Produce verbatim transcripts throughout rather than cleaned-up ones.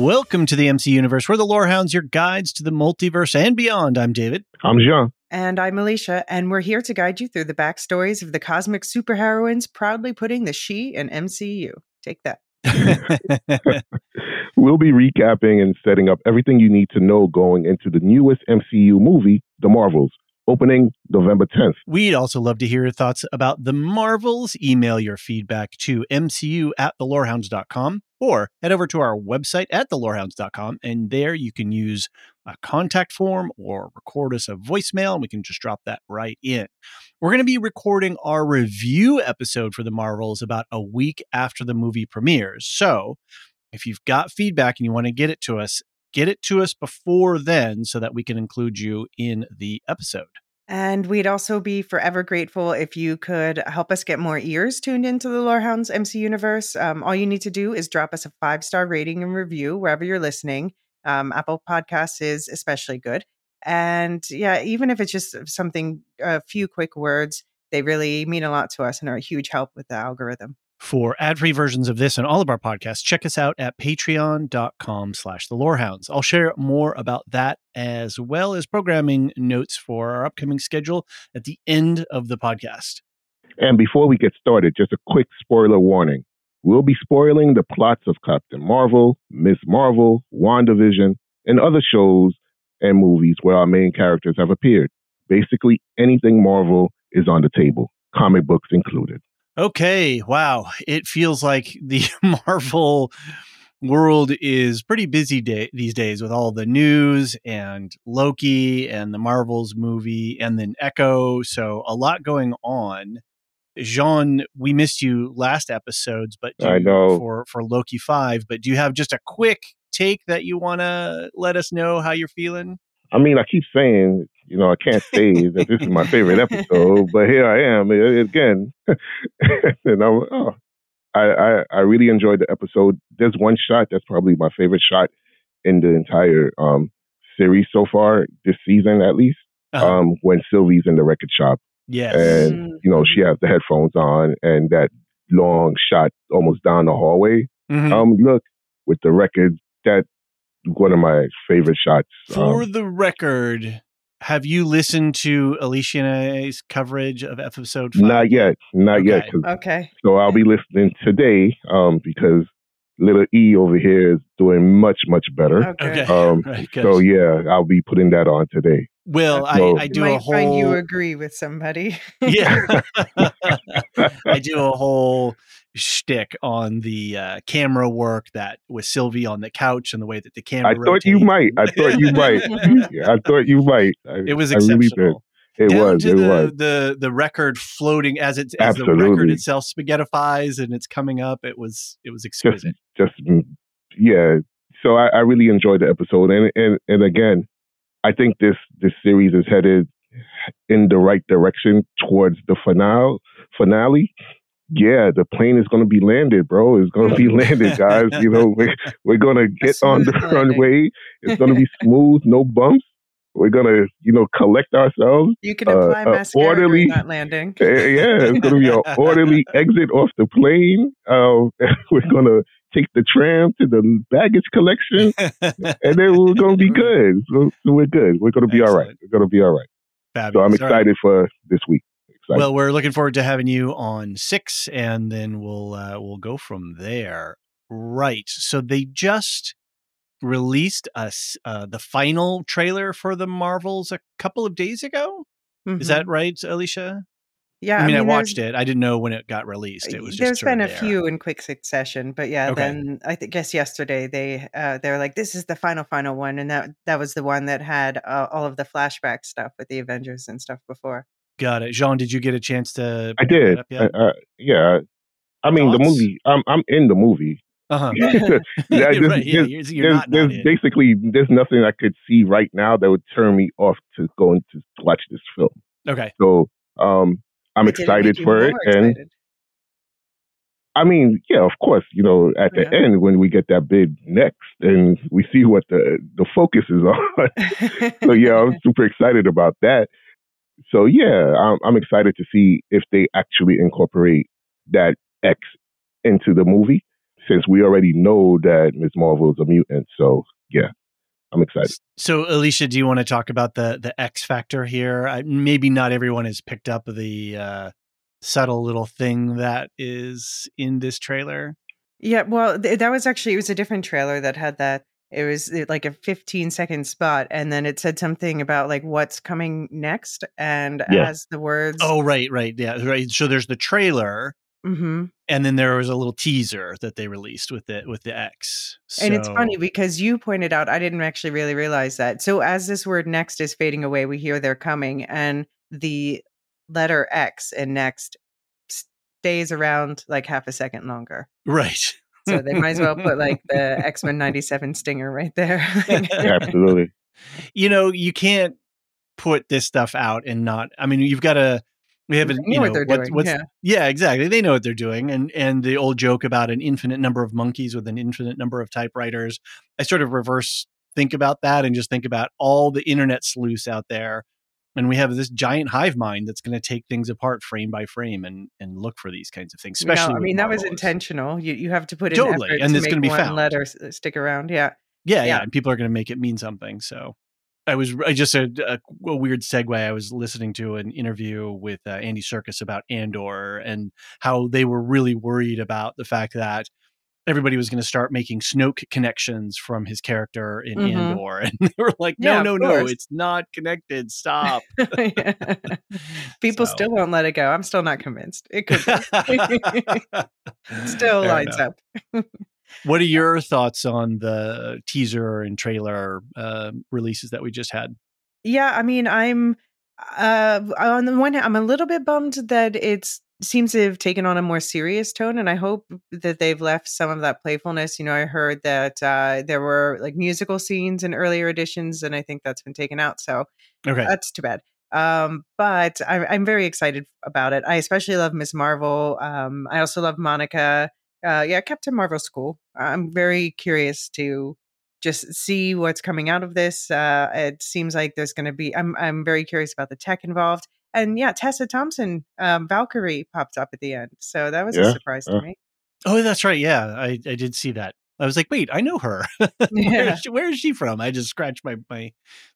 Welcome to the M C U Universe. We're the Lorehounds, your guides to the multiverse and beyond. I'm David. I'm Jean. And I'm Alicia. And we're here to guide you through the backstories of the cosmic superheroines proudly putting the she in M C U. Take that. We'll be recapping and setting up everything you need to know going into the newest M C U movie, The Marvels, opening November tenth. We'd also love to hear your thoughts about The Marvels. Email your feedback to M C U at the lorehounds dot com or head over to our website at the lorehounds dot com, and there you can use a contact form or record us a voicemail, and we can just drop that right in. We're going to be recording our review episode for The Marvels about a week after the movie premieres. So if you've got feedback and you want to get it to us, get it to us before then so that we can include you in the episode. And we'd also be forever grateful if you could help us get more ears tuned into the Lorehounds M C Universe. Um, all you need to do is drop us a five-star rating and review wherever you're listening. Um, Apple Podcasts is especially good. And yeah, even if it's just something, a few quick words, they really mean a lot to us and are a huge help with the algorithm. For ad-free versions of this and all of our podcasts, check us out at patreon dot com slash the lorehounds. I'll share more about that as well as programming notes for our upcoming schedule at the end of the podcast. And before we get started, just a quick spoiler warning. We'll be spoiling the plots of Captain Marvel, Miz Marvel, WandaVision, and other shows and movies where our main characters have appeared. Basically, anything Marvel is on the table, comic books included. Okay, wow. It feels like the Marvel world is pretty busy day- these days with all the news and Loki and the Marvels movie and then Echo. So a lot going on. Jean, we missed you last episodes, but do I know. For, for Loki five, but do you have just a quick take that you want to let us know how you're feeling? I mean, I keep saying, you know, I can't say that this is my favorite episode, but here I am again. And I'm, oh, I, I, I really enjoyed the episode. There's one shot that's probably my favorite shot in the entire um, series so far, this season at least, uh-huh. um, when Sylvie's in the record shop. Yes. And, you know, she has the headphones on and that long shot almost down the hallway. Mm-hmm. Um, look, with the record, that one of my favorite shots. For um, the record, Have you listened to Alicia and I's coverage of episode five? Not yet. Not okay. yet. Okay. So I'll be listening today um, because little E over here is doing much, much better. Okay. Um, right, so, yeah, I'll be putting that on today. Will, so, I, I do might a whole... find you agree with somebody. Yeah. I do a whole shtick on the uh, camera work that with Sylvie on the couch and the way that the camera I thought rotated. you might. I thought you might. I thought you might. I, it was exceptional. Really it Down was. To it the, was. The, the record floating as it as Absolutely. the record itself spaghettifies and it's coming up. It was it was exquisite. Just, just yeah. So I, I really enjoyed the episode, and and and again, I think this, this series is headed in the right direction towards the finale. Finale, yeah, the plane is going to be landed, bro. It's going to be landed, guys. You know, we're, we're going to get on the landing. runway. It's going to be smooth, no bumps. We're going to, you know, collect ourselves. You can apply uh, mascara orderly, during that landing. Uh, yeah, it's going to be an orderly exit off the plane. Uh, we're going to take the tram to the baggage collection, and then we're going to be good. So we're good. We're going to be Excellent. all right. We're going to be all right. Fabulous. So I'm excited right. for this week. Excited. Well, we're looking forward to having you on six, and then we'll uh, we'll go from there. Right. So they just released us uh, the final trailer for The Marvels a couple of days ago. Mm-hmm. Is that right, Alicia? Yeah, I mean, I, mean, I watched it. I didn't know when it got released. It was just there's been a there. few in quick succession, but yeah, okay. then I th- guess yesterday they uh, they were like, "This is the final, final one," and that that was the one that had uh, all of the flashback stuff with the Avengers and stuff before. Got it, Jean. Did you get a chance to? I did. I, I, yeah, I mean Thoughts? the movie. I'm I'm in the movie. Uh-huh. yeah, there's, right. yeah, you're, you're there's, not there's not basically there's nothing I could see right now that would turn me off to going to watch this film. Okay, so um. I'm excited for it. Excited. And I mean, yeah, of course, you know, at the yeah. end when we get that bid next and we see what the, the focus is on. So, yeah, I'm super excited about that. So, yeah, I'm, I'm excited to see if they actually incorporate that X into the movie, since we already know that Miz Marvel is a mutant. So, yeah. I'm excited. So, Alicia, do you want to talk about the the X factor here? I, maybe not everyone has picked up the uh, subtle little thing that is in this trailer. Yeah, well, th- that was actually, it was a different trailer that had that. It was like a fifteen second spot. And then it said something about like what's coming next. And yeah. as the words. Oh, right, right. Yeah, right. So there's the trailer. Mm-hmm. And then there was a little teaser that they released with the with the X. So. And it's funny because you pointed out, I didn't actually really realize that. So as this word next is fading away, we hear they're coming, and the letter X in next stays around like half a second longer. Right. So they might as well put like the X-Men ninety-seven stinger right there. Absolutely. You know, you can't put this stuff out and not, I mean, you've got to, We have a, you know, know what they're what, doing. What's, yeah. yeah, exactly. They know what they're doing. And and the old joke about an infinite number of monkeys with an infinite number of typewriters. I sort of reverse think about that and just think about all the internet sleuths out there. And we have this giant hive mind that's going to take things apart frame by frame and and look for these kinds of things. Especially, no, I mean, that was intentional. You you have to put in totally. effort and to it's going to be one found. letter stick around. Yeah. Yeah. Yeah. yeah. And people are going to make it mean something. So. I was I just said a, a weird segue. I was listening to an interview with uh, Andy Serkis about Andor and how they were really worried about the fact that everybody was going to start making Snoke connections from his character in mm-hmm. Andor. And they were like, no, yeah, no, no, it's not connected. Stop. People so. still won't let it go. I'm still not convinced. It could be. Still Fair lines enough. up. What are your thoughts on the teaser and trailer uh, releases that we just had? Yeah, I mean, I'm uh, on the one hand, I'm a little bit bummed that it seems to have taken on a more serious tone. And I hope that they've left some of that playfulness. You know, I heard that uh, there were like musical scenes in earlier editions, and I think that's been taken out. So okay. that's too bad. Um, but I, I'm very excited about it. I especially love Miz Marvel. Um, I also love Monica. Uh, yeah, Captain Marvel's cool. I'm very curious to just see what's coming out of this. Uh, it seems like there's going to be. I'm I'm very curious about the tech involved. And yeah, Tessa Thompson, um, Valkyrie popped up at the end, so that was yeah, a surprise yeah. to me. Oh, that's right. Yeah, I, I did see that. I was like, wait, I know her. where, yeah. is she, where is she from? I just scratched my my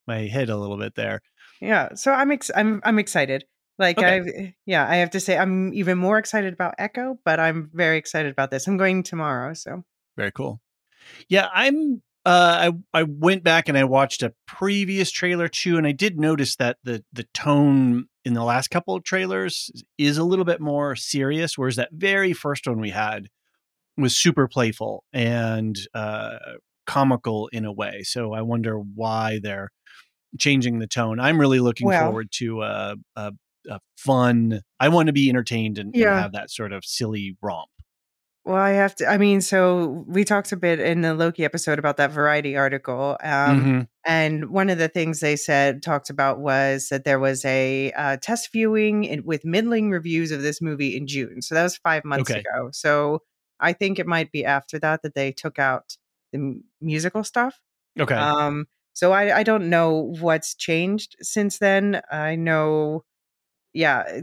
my head a little bit there. yeah. So I'm ex- I'm I'm excited. Like okay. I yeah, I have to say I'm even more excited about Echo, but I'm very excited about this. I'm going tomorrow, so very cool. Yeah, I'm. Uh, I I went back and I watched a previous trailer too, and I did notice that the the tone in the last couple of trailers is a little bit more serious, whereas that very first one we had was super playful and uh, comical in a way. So I wonder why they're changing the tone. I'm really looking well, forward to a, a, a fun. I want to be entertained and, yeah. and have that sort of silly romp. Well, I have to, I mean, so we talked a bit in the Loki episode about that Variety article. Um, mm-hmm. And one of the things they said, talked about was that there was a uh, test viewing in, with middling reviews of this movie in June. So that was five months okay. ago. So I think it might be after that, that they took out the m- musical stuff. Okay. Um, so I, I don't know what's changed since then. I know. Yeah.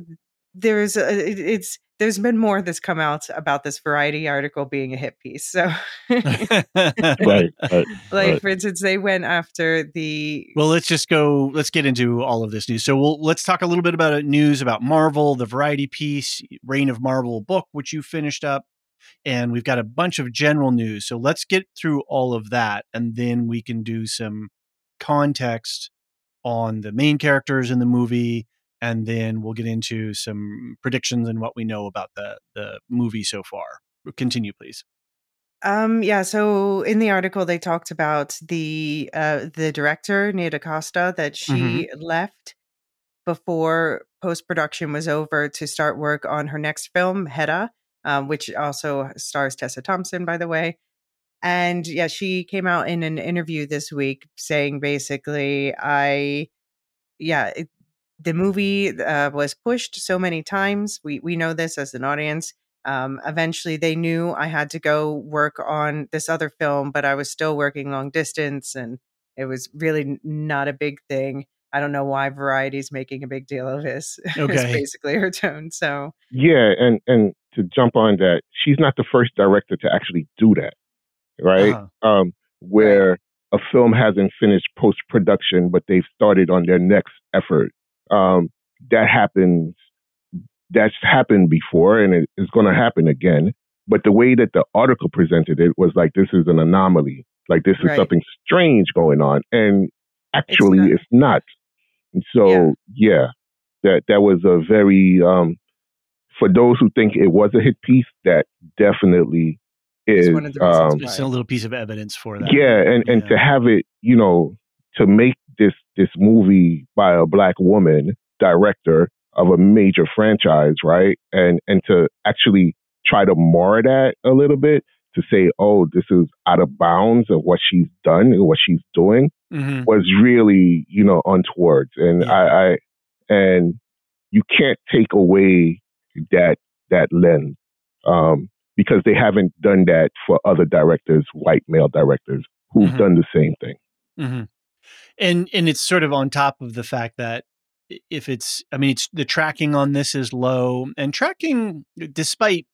There's a, it, it's, There's been more that's come out about this Variety article being a hit piece. So, right, right, like right. for instance, they went after the. Well, let's just go. Let's get into all of this news. So, we'll let's talk a little bit about news about Marvel, the Variety piece, Reign of Marvel book, which you finished up, and we've got a bunch of general news. So, let's get through all of that, and then we can do some context on the main characters in the movie. And then we'll get into some predictions and what we know about the, the movie so far. Continue, please. Um, yeah. So in the article, they talked about the uh, the director, Nia DaCosta, that she mm-hmm. left before post-production was over to start work on her next film, Hedda, um, which also stars Tessa Thompson, by the way. And yeah, she came out in an interview this week saying, basically, I, yeah, it, the movie uh, was pushed so many times. We we know this as an audience. Um, eventually, they knew I had to go work on this other film, but I was still working long distance, and it was really not a big thing. I don't know why Variety's making a big deal of this. Okay. It's basically her tone. So yeah, and and to jump on that, she's not the first director to actually do that, right? Uh-huh. Um, where right. a film hasn't finished post-production, but they've started on their next effort. Um, that happens, that's happened before, and it is going to happen again. But the way that the article presented it was like, this is an anomaly. Like, this is right. something strange going on. And actually, it's not. It's not. So, yeah. yeah, that that was a very, um, for those who think it was a hit piece, that definitely is. It's one of the reasons, um, just a little piece of evidence for that. Yeah, and, yeah. and to have it, you know, to make this this movie by a Black woman director of a major franchise, right? And and to actually try to mar that a little bit, to say, oh, this is out of bounds of what she's done and what she's doing, mm-hmm. was really, you know, untoward. And yeah. I, I and you can't take away that that lens um, because they haven't done that for other directors, white male directors, who've mm-hmm. done the same thing. Mm-hmm. And and it's sort of on top of the fact that if it's, I mean, it's the tracking on this is low, and tracking, despite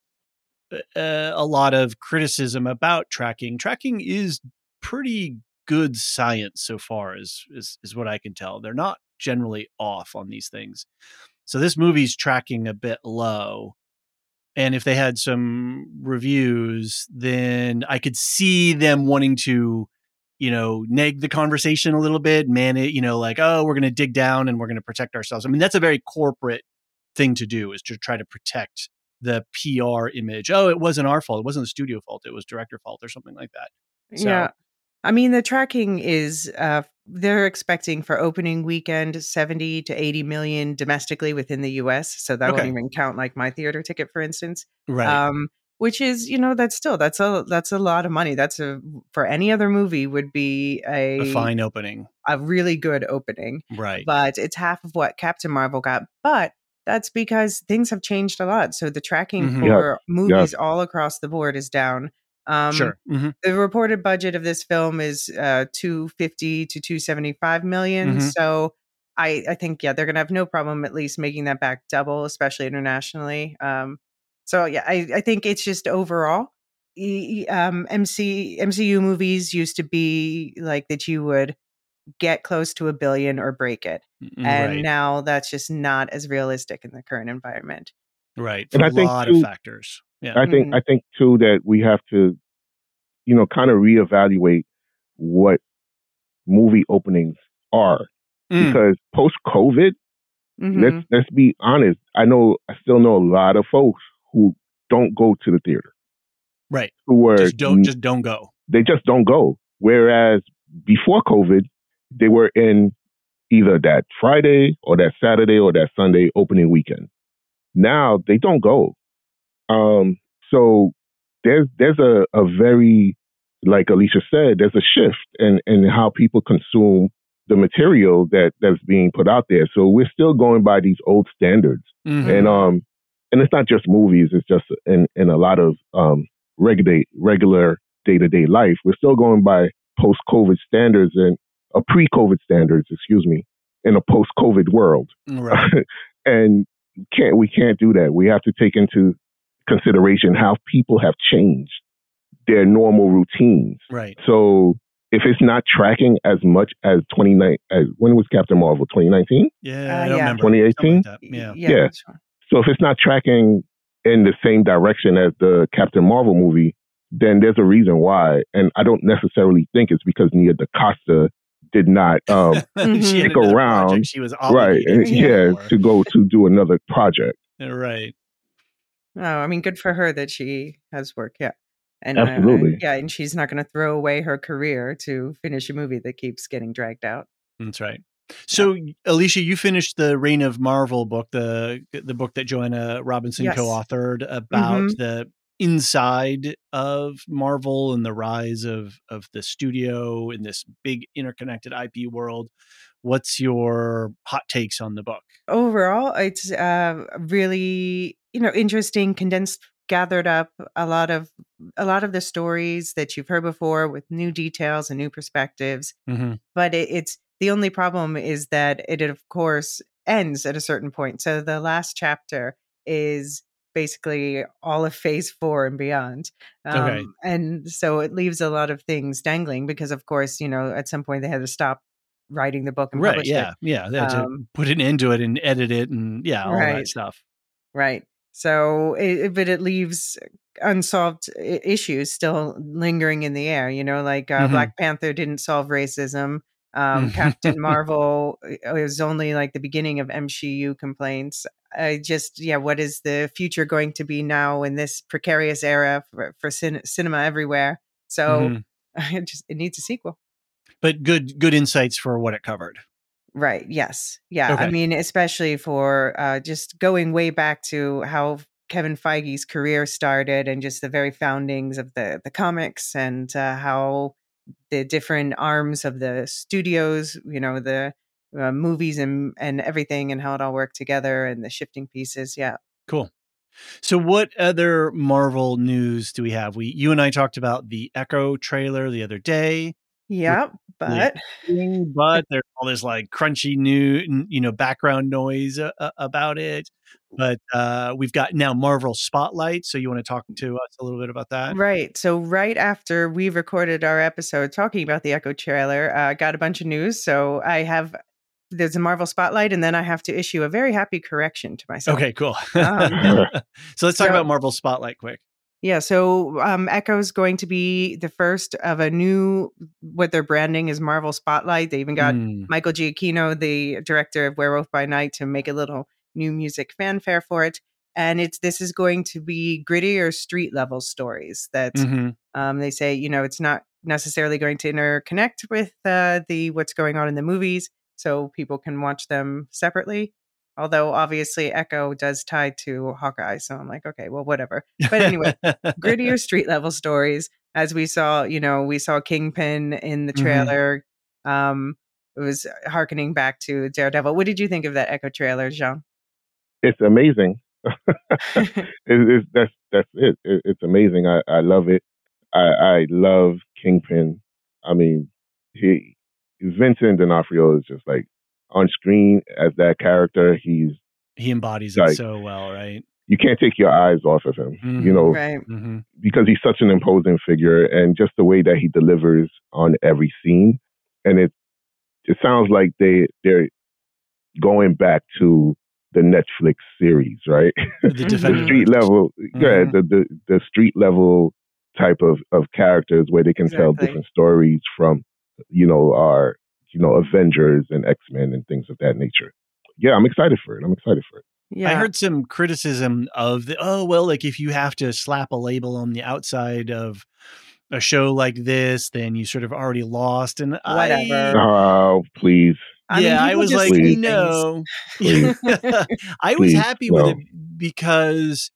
uh, a lot of criticism about tracking, tracking is pretty good science so far as is, is what I can tell. They're not generally off on these things. So this movie's tracking a bit low. And if they had some reviews, then I could see them wanting to, you know, neg the conversation a little bit, man, it, you know, like, oh, we're going to dig down and we're going to protect ourselves. I mean, that's a very corporate thing to do, is to try to protect the P R image. Oh, it wasn't our fault. It wasn't the studio fault. It was director fault or something like that. So, yeah. I mean, the tracking is, uh, they're expecting for opening weekend, seventy to eighty million domestically within the U S. So that okay. won't even count like my theater ticket, for instance. Right. Um, Which is, you know, that's still, that's a, that's a lot of money. That's a, for any other movie would be a, a fine opening, a really good opening. Right. But it's half of what Captain Marvel got, but that's because things have changed a lot. So the tracking mm-hmm. for yeah. movies yeah. all across the board is down. Um, sure. Mm-hmm. The reported budget of this film is uh, two fifty to two seventy-five million. Mm-hmm. So I, I think, yeah, they're going to have no problem at least making that back double, especially internationally. Um, So, yeah, I, I think it's just overall, um, M C, M C U movies used to be like that you would get close to a billion or break it. And right. now that's just not as realistic in the current environment. Right. And a I lot think, too, of factors. Yeah. I think, mm-hmm. I think too, that we have to, you know, kind of reevaluate what movie openings are mm. because post-COVID, mm-hmm. let's, let's be honest. I know, I still know a lot of folks who don't go to the theater. Right. Who are, just don't, just don't go. They just don't go. Whereas before COVID, they were in either that Friday or that Saturday or that Sunday opening weekend. Now they don't go. Um, so there's there's a, a very, like Alicia said, there's a shift in, in how people consume the material that, that's being put out there. So we're still going by these old standards. Mm-hmm. And um, and it's not just movies. It's just in, in a lot of um, regular, regular day-to-day life. We're still going by post-COVID standards and a pre-COVID standards, excuse me, in a post-COVID world. Right. And can't we can't do that. We have to take into consideration how people have changed their normal routines. Right. So if it's not tracking as much as twenty nineteen, as when was Captain Marvel? twenty nineteen? Yeah, I don't remember. twenty eighteen? Like yeah. yeah. yeah. Sure. So if it's not tracking in the same direction as the Captain Marvel movie, then there's a reason why. And I don't necessarily think it's because Nia DaCosta did not um, stick around. She was right, and, yeah, more. to go to do another project. Right. Oh, I mean, good for her that she has work. Yeah, and absolutely. Uh, yeah, and she's not going to throw away her career to finish a movie that keeps getting dragged out. That's right. So, yeah. Alicia, you finished the Reign of Marvel book, the the book that Joanna Robinson yes. co-authored about mm-hmm. the inside of Marvel and the rise of of the studio in this big interconnected I P world. What's your hot takes on the book? Overall, it's uh, really, you know, interesting, condensed, gathered up a lot of a lot of the stories that you've heard before with new details and new perspectives. Mm-hmm. But it, it's the only problem is that it, of course, ends at a certain point. So the last chapter is basically all of phase four and beyond. Um, okay. And so it leaves a lot of things dangling because, of course, you know, at some point they had to stop writing the book and right, publish yeah, it. Yeah. Yeah. Um, put an end to it and edit it and yeah, all right, that stuff. Right. So, it, but it leaves unsolved issues still lingering in the air, you know, like uh, mm-hmm. Black Panther didn't solve racism. Um, Captain Marvel is only like the beginning of M C U complaints. I just, yeah, what is the future going to be now in this precarious era for, for cin- cinema everywhere? So mm-hmm. it just it needs a sequel. But good, good insights for what it covered. Right. Yes. Yeah. Okay. I mean, especially for uh, just going way back to how Kevin Feige's career started and just the very foundings of the, the comics and uh, how the different arms of the studios, you know, the uh, movies and, and everything and how it all worked together and the shifting pieces. Yeah. Cool. So what other Marvel news do we have? We, you and I talked about the Echo trailer the other day. Yeah, but but there's all this like crunchy new, you know, background noise uh, about it. But uh, we've got now Marvel Spotlight. So you want to talk to us a little bit about that? Right. So right after we recorded our episode talking about the Echo trailer, I uh, got a bunch of news. So I have there's a Marvel Spotlight and then I have to issue a very happy correction to myself. OK, cool. Um, so let's talk so, about Marvel Spotlight quick. Yeah, so um, Echo is going to be the first of a new, what they're branding is Marvel Spotlight. They even got mm. Michael Giacchino, the director of Werewolf by Night, to make a little new music fanfare for it. And it's this is going to be grittier street level stories that mm-hmm. um, they say, you know, it's not necessarily going to interconnect with uh, the what's going on in the movies, so people can watch them separately. Although obviously Echo does tie to Hawkeye. So I'm like, okay, well, whatever. But anyway, grittier street level stories. As we saw, you know, we saw Kingpin in the trailer. Mm-hmm. Um, it was hearkening back to Daredevil. What did you think of that Echo trailer, Jean? It's amazing. it, it, that's that's it. it. It's amazing. I, I love it. I, I love Kingpin. I mean, he Vincent D'Onofrio is just like, on screen as that character, he's he embodies like, it so well, right? You can't take your eyes off of him, mm-hmm, you know, right. mm-hmm. because he's such an imposing figure, and just the way that he delivers on every scene, and it's it sounds like they they're going back to the Netflix series, right? The, the street level, mm-hmm. yeah, the, the the street level type of, of characters where they can exactly. tell different stories from, you know, our you know Avengers and X-Men and things of that nature. Yeah, I'm excited for it. I'm excited for it. Yeah. I heard some criticism of the, oh, well, like if you have to slap a label on the outside of a show like this, then you sort of already lost. And whatever. I, oh, please. I yeah, mean, I was like, please, no. Please, I was please, happy no. with it because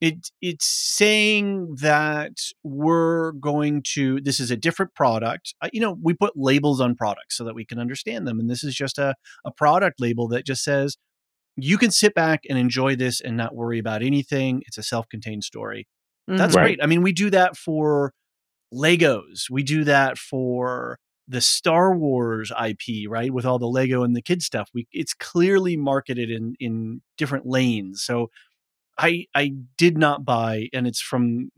it it's saying that we're going to, this is a different product. You know, we put labels on products so that we can understand them. And this is just a, a product label that just says, you can sit back and enjoy this and not worry about anything. It's a self-contained story. Mm-hmm. That's right. great. I mean, we do that for Legos. We do that for the Star Wars I P, right? With all the Lego and the kid stuff. We it's clearly marketed in, in different lanes. So I I did not buy, and it's from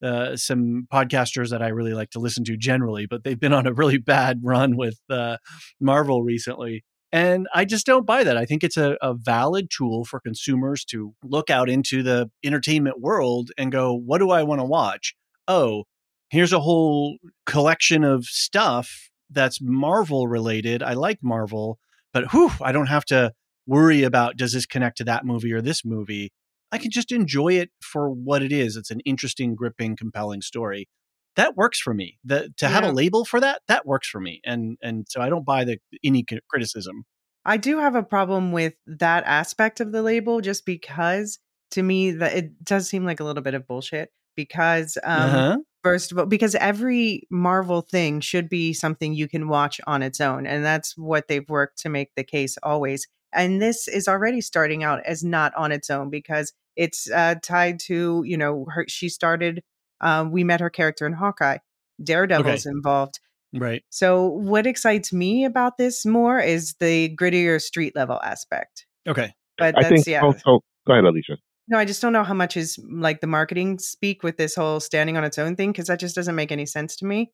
uh, some podcasters that I really like to listen to generally, but they've been on a really bad run with uh, Marvel recently. And I just don't buy that. I think it's a, a valid tool for consumers to look out into the entertainment world and go, what do I want to watch? Oh, here's a whole collection of stuff that's Marvel related. I like Marvel, but whew, I don't have to worry about, does this connect to that movie or this movie? I can just enjoy it for what it is. It's an interesting, gripping, compelling story. That works for me. The, to have yeah. a label for that, that works for me. And and so I don't buy the any criticism. I do have a problem with that aspect of the label just because, to me, that it does seem like a little bit of bullshit because, um, uh-huh. first of all, because every Marvel thing should be something you can watch on its own. And that's what they've worked to make the case always. And this is already starting out as not on its own because it's uh, tied to, you know, her, she started... Um, we met her character in Hawkeye. Daredevil's okay. involved. Right. So what excites me about this more is the grittier street level aspect. Okay. But I that's, think, yeah. Oh, oh, go ahead, Alicia. No, I just don't know how much is like the marketing speak with this whole standing on its own thing, because that just doesn't make any sense to me.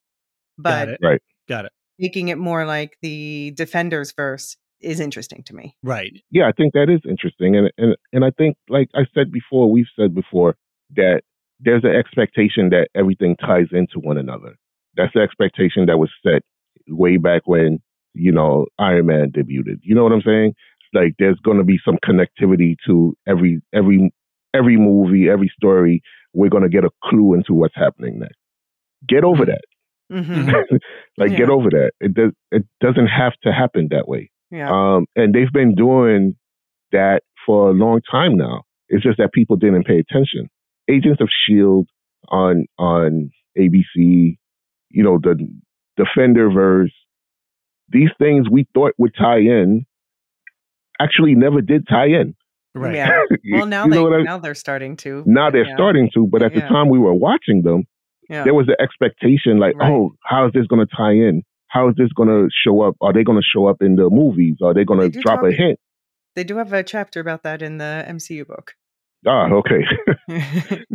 But Got it. Right. Got it. Making it more like the Defenders verse is interesting to me. Right. Yeah, I think that is interesting. And, and, and I think, like I said before, we've said before that there's an expectation that everything ties into one another. That's the expectation that was set way back when, you know, Iron Man debuted. You know what I'm saying? Like, there's going to be some connectivity to every every every movie, every story. We're going to get a clue into what's happening next. Get over that. Mm-hmm. like, yeah. get over that. It does. It doesn't have to happen that way. Yeah. Um, and they've been doing that for a long time now. It's just that people didn't pay attention. Agents of S H I E L D on on A B C, you know, the Defenderverse, these things we thought would tie in actually never did tie in. Right. Yeah. Well, now, you know they, I, now they're starting to. Now they're yeah. starting to, but at yeah. the time we were watching them, yeah. there was the expectation like, right. oh, how is this going to tie in? How is this going to show up? Are they going to show up in the movies? Are they going to drop talk, a hint? They do have a chapter about that in the M C U book. Ah, okay.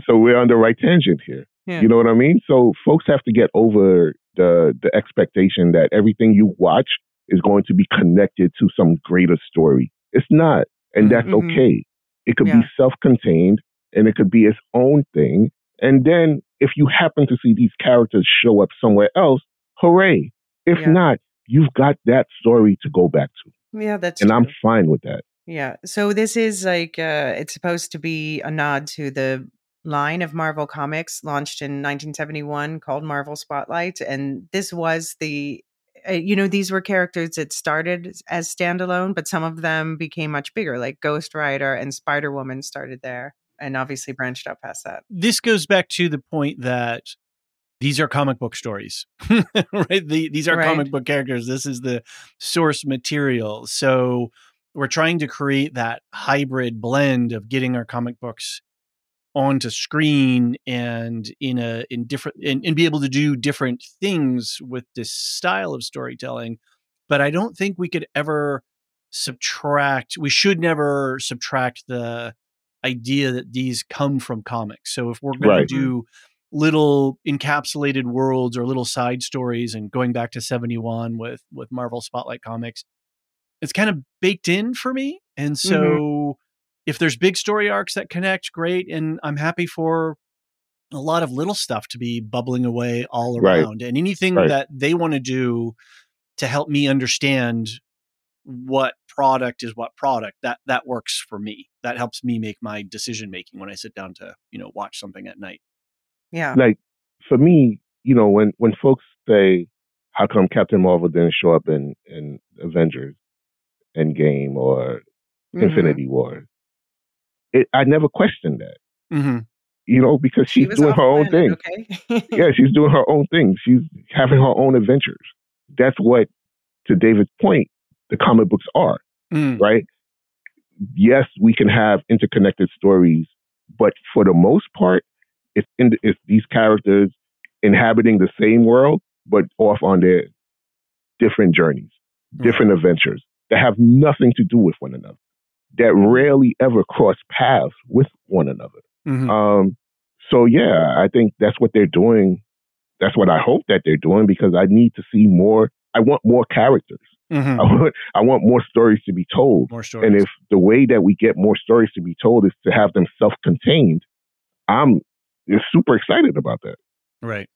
So we're on the right tangent here. Yeah. You know what I mean? So folks have to get over the the expectation that everything you watch is going to be connected to some greater story. It's not, and that's mm-hmm. okay. It could yeah. be self-contained, and it could be its own thing. And then if you happen to see these characters show up somewhere else, hooray. If yeah. not, you've got that story to go back to. Yeah, that's And true. I'm fine with that. Yeah. So this is like, uh, it's supposed to be a nod to the line of Marvel comics launched in nineteen seventy-one called Marvel Spotlight. And this was the, uh, you know, these were characters that started as standalone, but some of them became much bigger, like Ghost Rider and Spider-Woman started there and obviously branched out past that. This goes back to the point that these are comic book stories, right? The, these are right. comic book characters. This is the source material. So we're trying to create that hybrid blend of getting our comic books onto screen and in a in different and, and be able to do different things with this style of storytelling. But I don't think we could ever subtract. We should never subtract the idea that these come from comics. So if we're going right. to do little encapsulated worlds or little side stories, and going back to seventy-one with with Marvel Spotlight Comics, it's kind of baked in for me. And so mm-hmm. if there's big story arcs that connect, great. And I'm happy for a lot of little stuff to be bubbling away all around. Right. And anything right. that they want to do to help me understand what product is what product, that that works for me. That helps me make my decision making when I sit down to, you know, watch something at night. Yeah. Like for me, you know, when, when folks say, how come Captain Marvel didn't show up in, in Avengers Endgame or mm-hmm. Infinity War? It, I never questioned that, mm-hmm. you know, because she's she doing her own planet, thing. Okay. Yeah, she's doing her own thing. She's having her own adventures. That's what, to David's point, the comic books are, mm. right? Yes, we can have interconnected stories, but for the most part, it's, in, it's these characters inhabiting the same world, but off on their different journeys, different mm. adventures that have nothing to do with one another, that rarely ever cross paths with one another. Mm-hmm. Um, so, yeah, I think that's what they're doing. That's what I hope that they're doing, because I need to see more. I want more characters. Mm-hmm. I want, I want more stories to be told. More stories. And if the way that we get more stories to be told is to have them self-contained, I'm super excited about that. Right.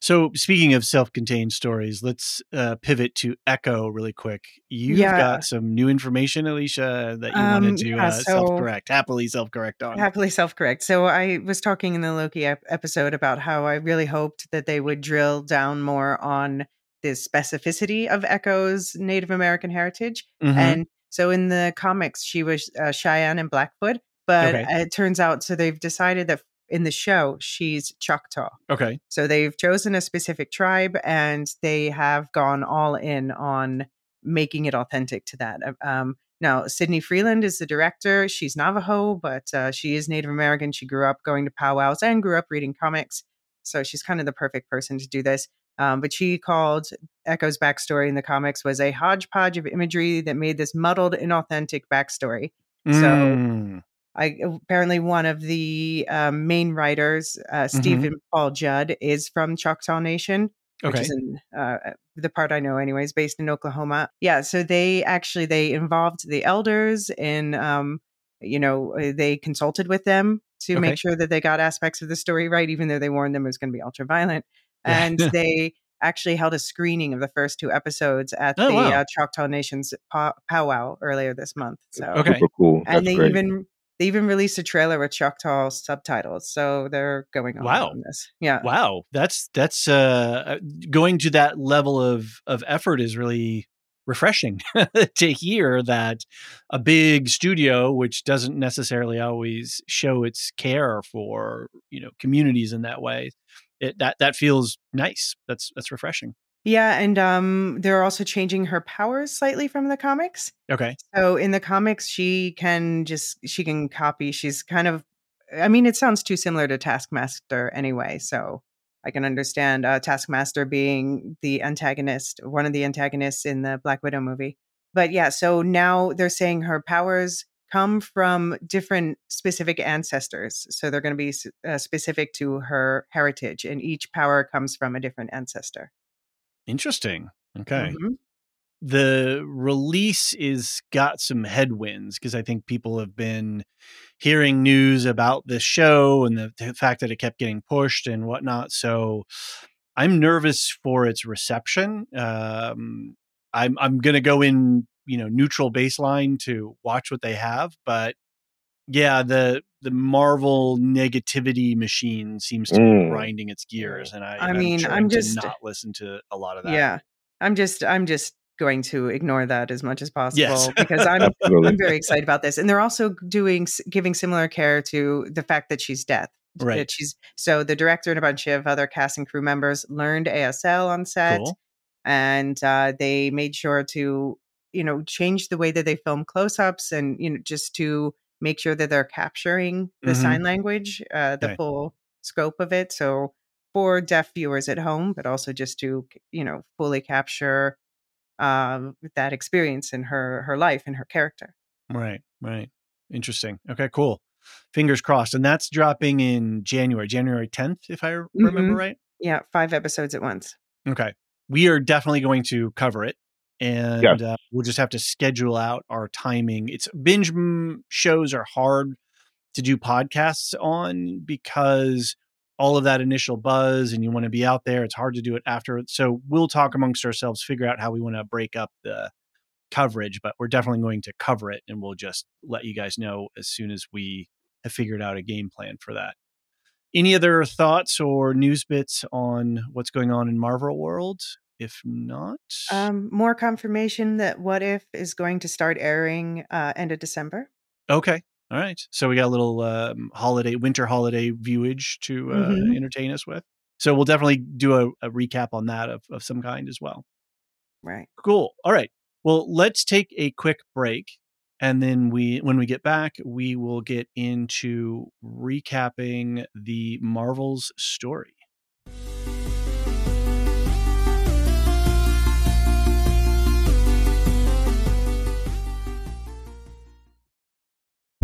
So speaking of self-contained stories, let's uh, pivot to Echo really quick. You've yeah. got some new information, Alicia, that you um, wanted to yeah, uh, so self-correct, happily self-correct on. Happily self-correct. So I was talking in the Loki ep- episode about how I really hoped that they would drill down more on the specificity of Echo's Native American heritage. Mm-hmm. And so in the comics, she was uh, Cheyenne and Blackfoot, but okay. it turns out, so they've decided that in the show, she's Choctaw. Okay. So they've chosen a specific tribe, and they have gone all in on making it authentic to that. Um, now, Sydney Freeland is the director. She's Navajo, but uh, she is Native American. She grew up going to powwows and grew up reading comics. So she's kind of the perfect person to do this. Um, but she called Echo's backstory in the comics was a hodgepodge of imagery that made this muddled, inauthentic backstory. Mm. So... I, apparently one of the um, main writers, uh, Stephen mm-hmm. Paul Judd, is from Choctaw Nation, which okay. is in, uh, the part I know anyways, based in Oklahoma. Yeah, so they actually, they involved the elders in, um, you know, they consulted with them to okay. make sure that they got aspects of the story right, even though they warned them it was going to be ultra-violent. And they actually held a screening of the first two episodes at oh, the wow. uh, Choctaw Nation's pow- powwow earlier this month. So okay. super cool. That's and they great. even... They even released a trailer with Choctaw subtitles, so they're going on wow. on this. Yeah, wow, that's that's uh, going to that level of of effort is really refreshing to hear that a big studio, which doesn't necessarily always show its care for, you know, communities in that way, it, that that feels nice. That's that's refreshing. Yeah, and um, they're also changing her powers slightly from the comics. Okay. So in the comics, she can just, she can copy. She's kind of, I mean, it sounds too similar to Taskmaster anyway. So I can understand uh, Taskmaster being the antagonist, one of the antagonists in the Black Widow movie. But yeah, so now they're saying her powers come from different specific ancestors. So they're going to be uh, specific to her heritage, and each power comes from a different ancestor. Interesting. Okay. Mm-hmm. The release is got some headwinds because I think people have been hearing news about this show and the, the fact that it kept getting pushed and whatnot. So I'm nervous for its reception. Um, I'm, I'm going to go in, you know, neutral baseline to watch what they have, but yeah, the, the Marvel negativity machine seems to mm. be grinding its gears. And I, I mean, I'm, I'm just not listen to a lot of that. Yeah. I'm just, I'm just going to ignore that as much as possible yes. because I'm, I'm very excited about this. And they're also doing, giving similar care to the fact that she's deaf. Right. That she's, so the director and a bunch of other cast and crew members learned A S L on set cool. and uh, they made sure to, you know, change the way that they film close-ups and, you know, just to make sure that they're capturing the mm-hmm. sign language, uh, the right. full scope of it. So for deaf viewers at home, but also just to, you know, fully capture uh, that experience in her, her life and her character. Right, right. Interesting. Okay, cool. fingers crossed. And that's dropping in January, January tenth, if I remember mm-hmm. right. Yeah. Five episodes at once. Okay. We are definitely going to cover it. And yeah. uh, we'll just have to schedule out our timing. It's binge shows are hard to do podcasts on because all of that initial buzz and you want to be out there. It's hard to do it after. So we'll talk amongst ourselves, figure out how we want to break up the coverage, but we're definitely going to cover it. And we'll just let you guys know as soon as we have figured out a game plan for that. Any other thoughts or news bits on what's going on in Marvel World? If not, um, more confirmation that What If is going to start airing uh, end of December. Okay. All right. So we got a little um, holiday, winter holiday viewage to uh, mm-hmm. entertain us with. So we'll definitely do a, a recap on that of, of some kind as well. Right. Cool. All right. Well, let's take a quick break. And then we, when we get back, we will get into recapping the Marvels story.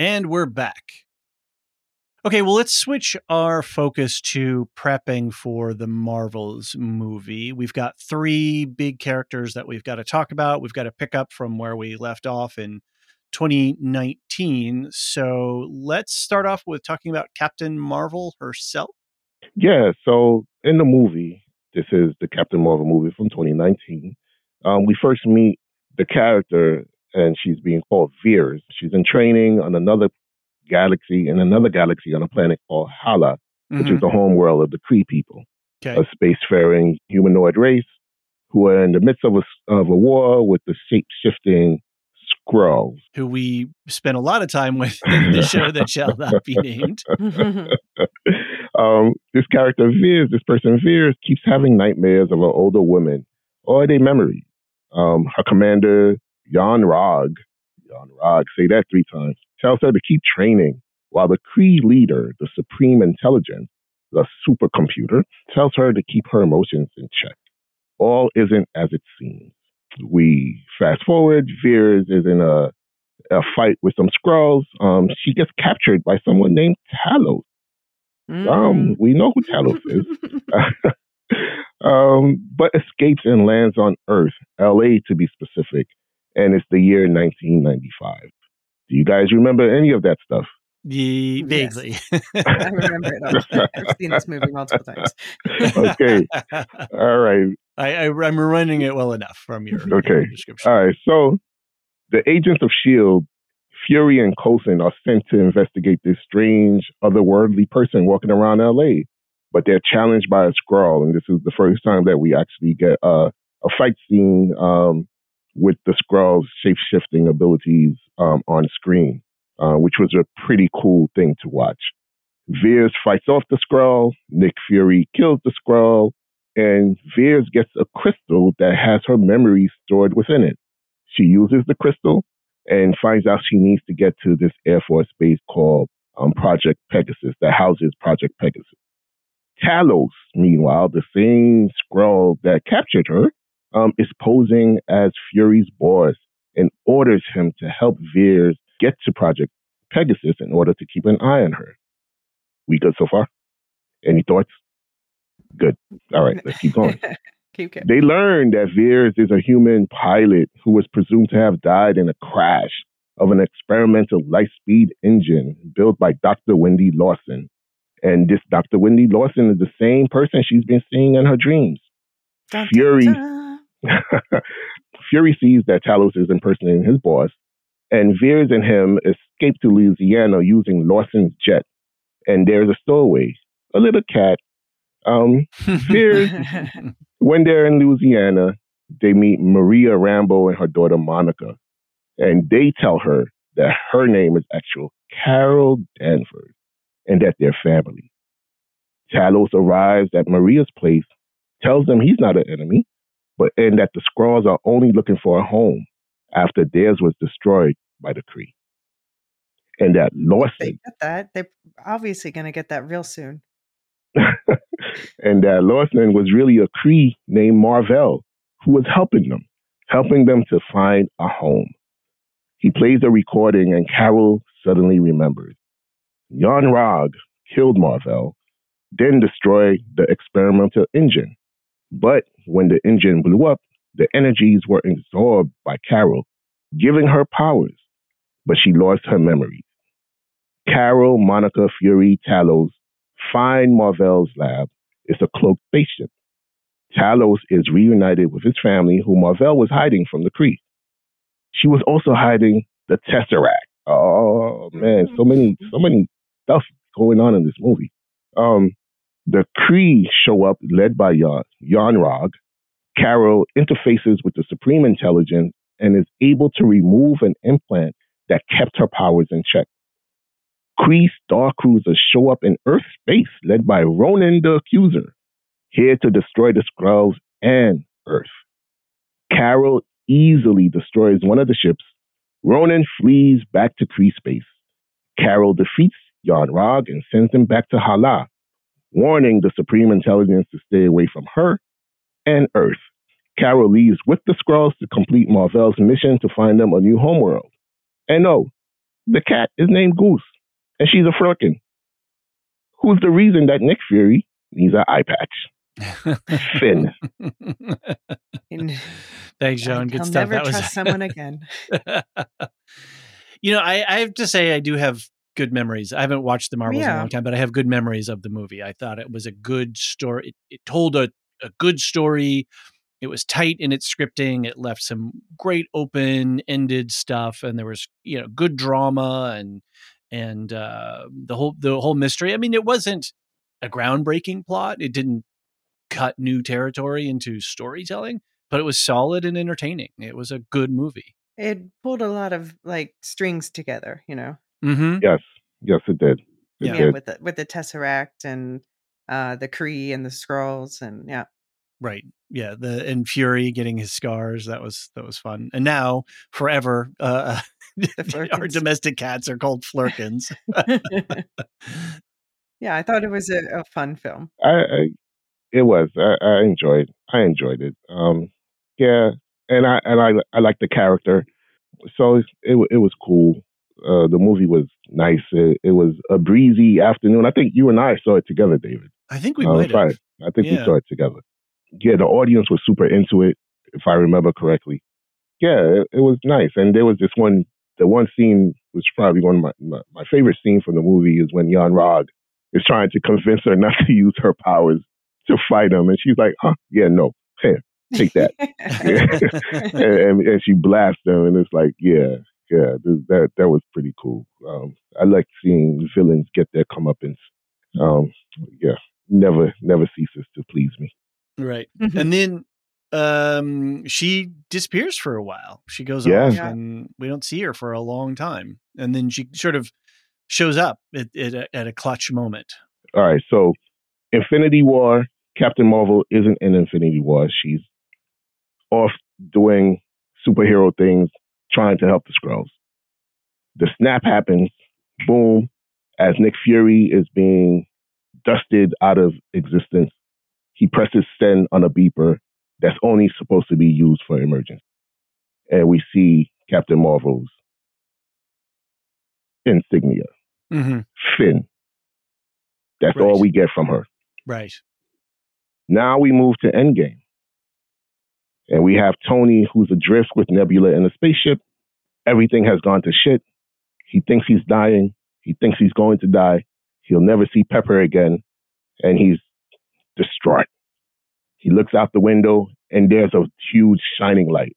And we're back. Okay, well, let's switch our focus to prepping for the Marvels movie. We've got three big characters that we've got to talk about. We've got to pick up from where we left off in twenty nineteen. So let's start off with talking about Captain Marvel herself. Yeah, so in the movie, this is the Captain Marvel movie from twenty nineteen. Um, we first meet the character, and she's being called Veers. She's in training on another galaxy, in another galaxy on a planet called Hala, which mm-hmm. is the homeworld of the Kree people, okay. a spacefaring humanoid race who are in the midst of a, of a war with the shape-shifting Skrulls. Who we spent a lot of time with in the show that shall not be named. um, this character Veers, this person Veers, keeps having nightmares of an older woman, or their memories. Um, her commander, Yon Rogg, Yon Rogg, say that three times, tells her to keep training while the Kree leader, the Supreme Intelligence, the supercomputer, tells her to keep her emotions in check. All isn't as it seems. We fast forward, Veers is in a, a fight with some Skrulls. Um, she gets captured by someone named Talos. Mm. Um, we know who Talos is. um, but escapes and lands on Earth, L A to be specific. And it's the year nineteen ninety-five. Do you guys remember any of that stuff? The vaguely. Yes. I remember it all. I've seen this movie multiple times. Okay. All right. I, I, I'm running it well enough from your, okay. your description. All right. So the Agents of S H I E L D, Fury and Coulson, are sent to investigate this strange, otherworldly person walking around L A. But they're challenged by a Skrull. And this is the first time that we actually get uh, a fight scene um, with the Skrulls' shape-shifting abilities um, on screen, uh, which was a pretty cool thing to watch. Veers fights off the Skrull, Nick Fury kills the Skrull, and Veers gets a crystal that has her memories stored within it. She uses the crystal and finds out she needs to get to this Air Force base called um, Project Pegasus, that houses Project Pegasus. Talos, meanwhile, the same Skrull that captured her, Um, is posing as Fury's boss and orders him to help Veers get to Project Pegasus in order to keep an eye on her. We good so far? Any thoughts? Good. All right, let's keep going. keep going. They learn that Veers is a human pilot who was presumed to have died in a crash of an experimental light-speed engine built by Doctor Wendy Lawson. And this Doctor Wendy Lawson is the same person she's been seeing in her dreams. Dun, Fury dun, dun. Fury sees that Talos is impersonating his boss, and Veers and him escape to Louisiana using Lawson's jet. And there's a stowaway, a little cat. Um, Veers, when they're in Louisiana, they meet Maria Rambeau and her daughter Monica. And they tell her that her name is actually Carol Danvers and that they're family. Talos arrives at Maria's place, tells them he's not an enemy, but and that the Skrulls are only looking for a home after theirs was destroyed by the Kree. And that Lawson... They get that. They're obviously going to get that real soon. And that Lawson was really a Kree named Marvell who was helping them, helping them to find a home. He plays a recording and Carol suddenly remembers. Yon-Rogg killed Marvell, then destroyed the experimental engine. But when the engine blew up, the energies were absorbed by Carol, giving her powers, but she lost her memories. Carol, Monica, Fury, Talos find Marvell's lab. It's a cloaked spaceship. Talos is reunited with his family, who Marvell was hiding from the Kree. She was also hiding the Tesseract. Oh, man, so many so many stuff going on in this movie. Um, the Kree show up, led by Yon-Rogg. Carol interfaces with the Supreme Intelligence and is able to remove an implant that kept her powers in check. Kree star cruisers show up in Earth space, led by Ronan the Accuser, here to destroy the Skrulls and Earth. Carol easily destroys one of the ships. Ronan flees back to Kree space. Carol defeats Yon-Rogg and sends him back to Hala, warning the Supreme Intelligence to stay away from her and Earth. Carol leaves with the Skrulls to complete Marvell's mission to find them a new homeworld. And no, the cat is named Goose, and she's a Furkin, who's the reason that Nick Fury needs an eye patch. Finn. Thanks, Joan. Good I'll stuff. I'll never that trust was... someone again. You know, I, I have to say I do have good memories. I haven't watched The Marvels yeah. in a long time, but I have good memories of the movie. I thought it was a good story. It, it told a, a good story. It was tight in its scripting. It left some great open-ended stuff, and there was, you know, good drama and and uh, the whole the whole mystery. I mean, it wasn't a groundbreaking plot. It didn't cut new territory into storytelling, but it was solid and entertaining. It was a good movie. It pulled a lot of like strings together, you know? Mm-hmm. Yes. Yes, it did. It yeah. did. yeah. With the, with the Tesseract and uh, the Kree and the Skrulls and yeah. Right. Yeah. The, and Fury getting his scars. That was, that was fun. And now forever, uh, our domestic cats are called Flurkins. Yeah. I thought it was a, a fun film. I, I It was. I, I enjoyed. I enjoyed it. Um, yeah, and I and I I liked the character, so it it, it was cool. Uh, the movie was nice. It, it was a breezy afternoon. I think you and I saw it together, David. I think we um, might have. I, I think yeah. we saw it together. Yeah, the audience was super into it, if I remember correctly. Yeah, it, it was nice. And there was this one. The one scene was probably one of my my, my favorite scene from the movie is when Yon-Rogg is trying to convince her not to use her powers to fight him, and she's like, "Huh, yeah, no, here, take that," and, and, and she blasts him, and it's like, "Yeah, yeah, this, that that was pretty cool." Um, I like seeing villains get their comeuppance. Um, yeah, never never ceases to please me. Right, mm-hmm. And then um, she disappears for a while. She goes yeah. off, and we don't see her for a long time, and then she sort of shows up at at a, at a clutch moment. All right, so Infinity War. Captain Marvel isn't in Infinity War. She's off doing superhero things, trying to help the Skrulls. The snap happens, boom, as Nick Fury is being dusted out of existence. He presses send on a beeper that's only supposed to be used for emergency. And we see Captain Marvel's insignia, mm-hmm. Finn. That's right. All we get from her. Right. Now we move to Endgame. And we have Tony, who's adrift with Nebula in a spaceship. Everything has gone to shit. He thinks he's dying. He thinks he's going to die. He'll never see Pepper again. And he's distraught. He looks out the window, and there's a huge shining light.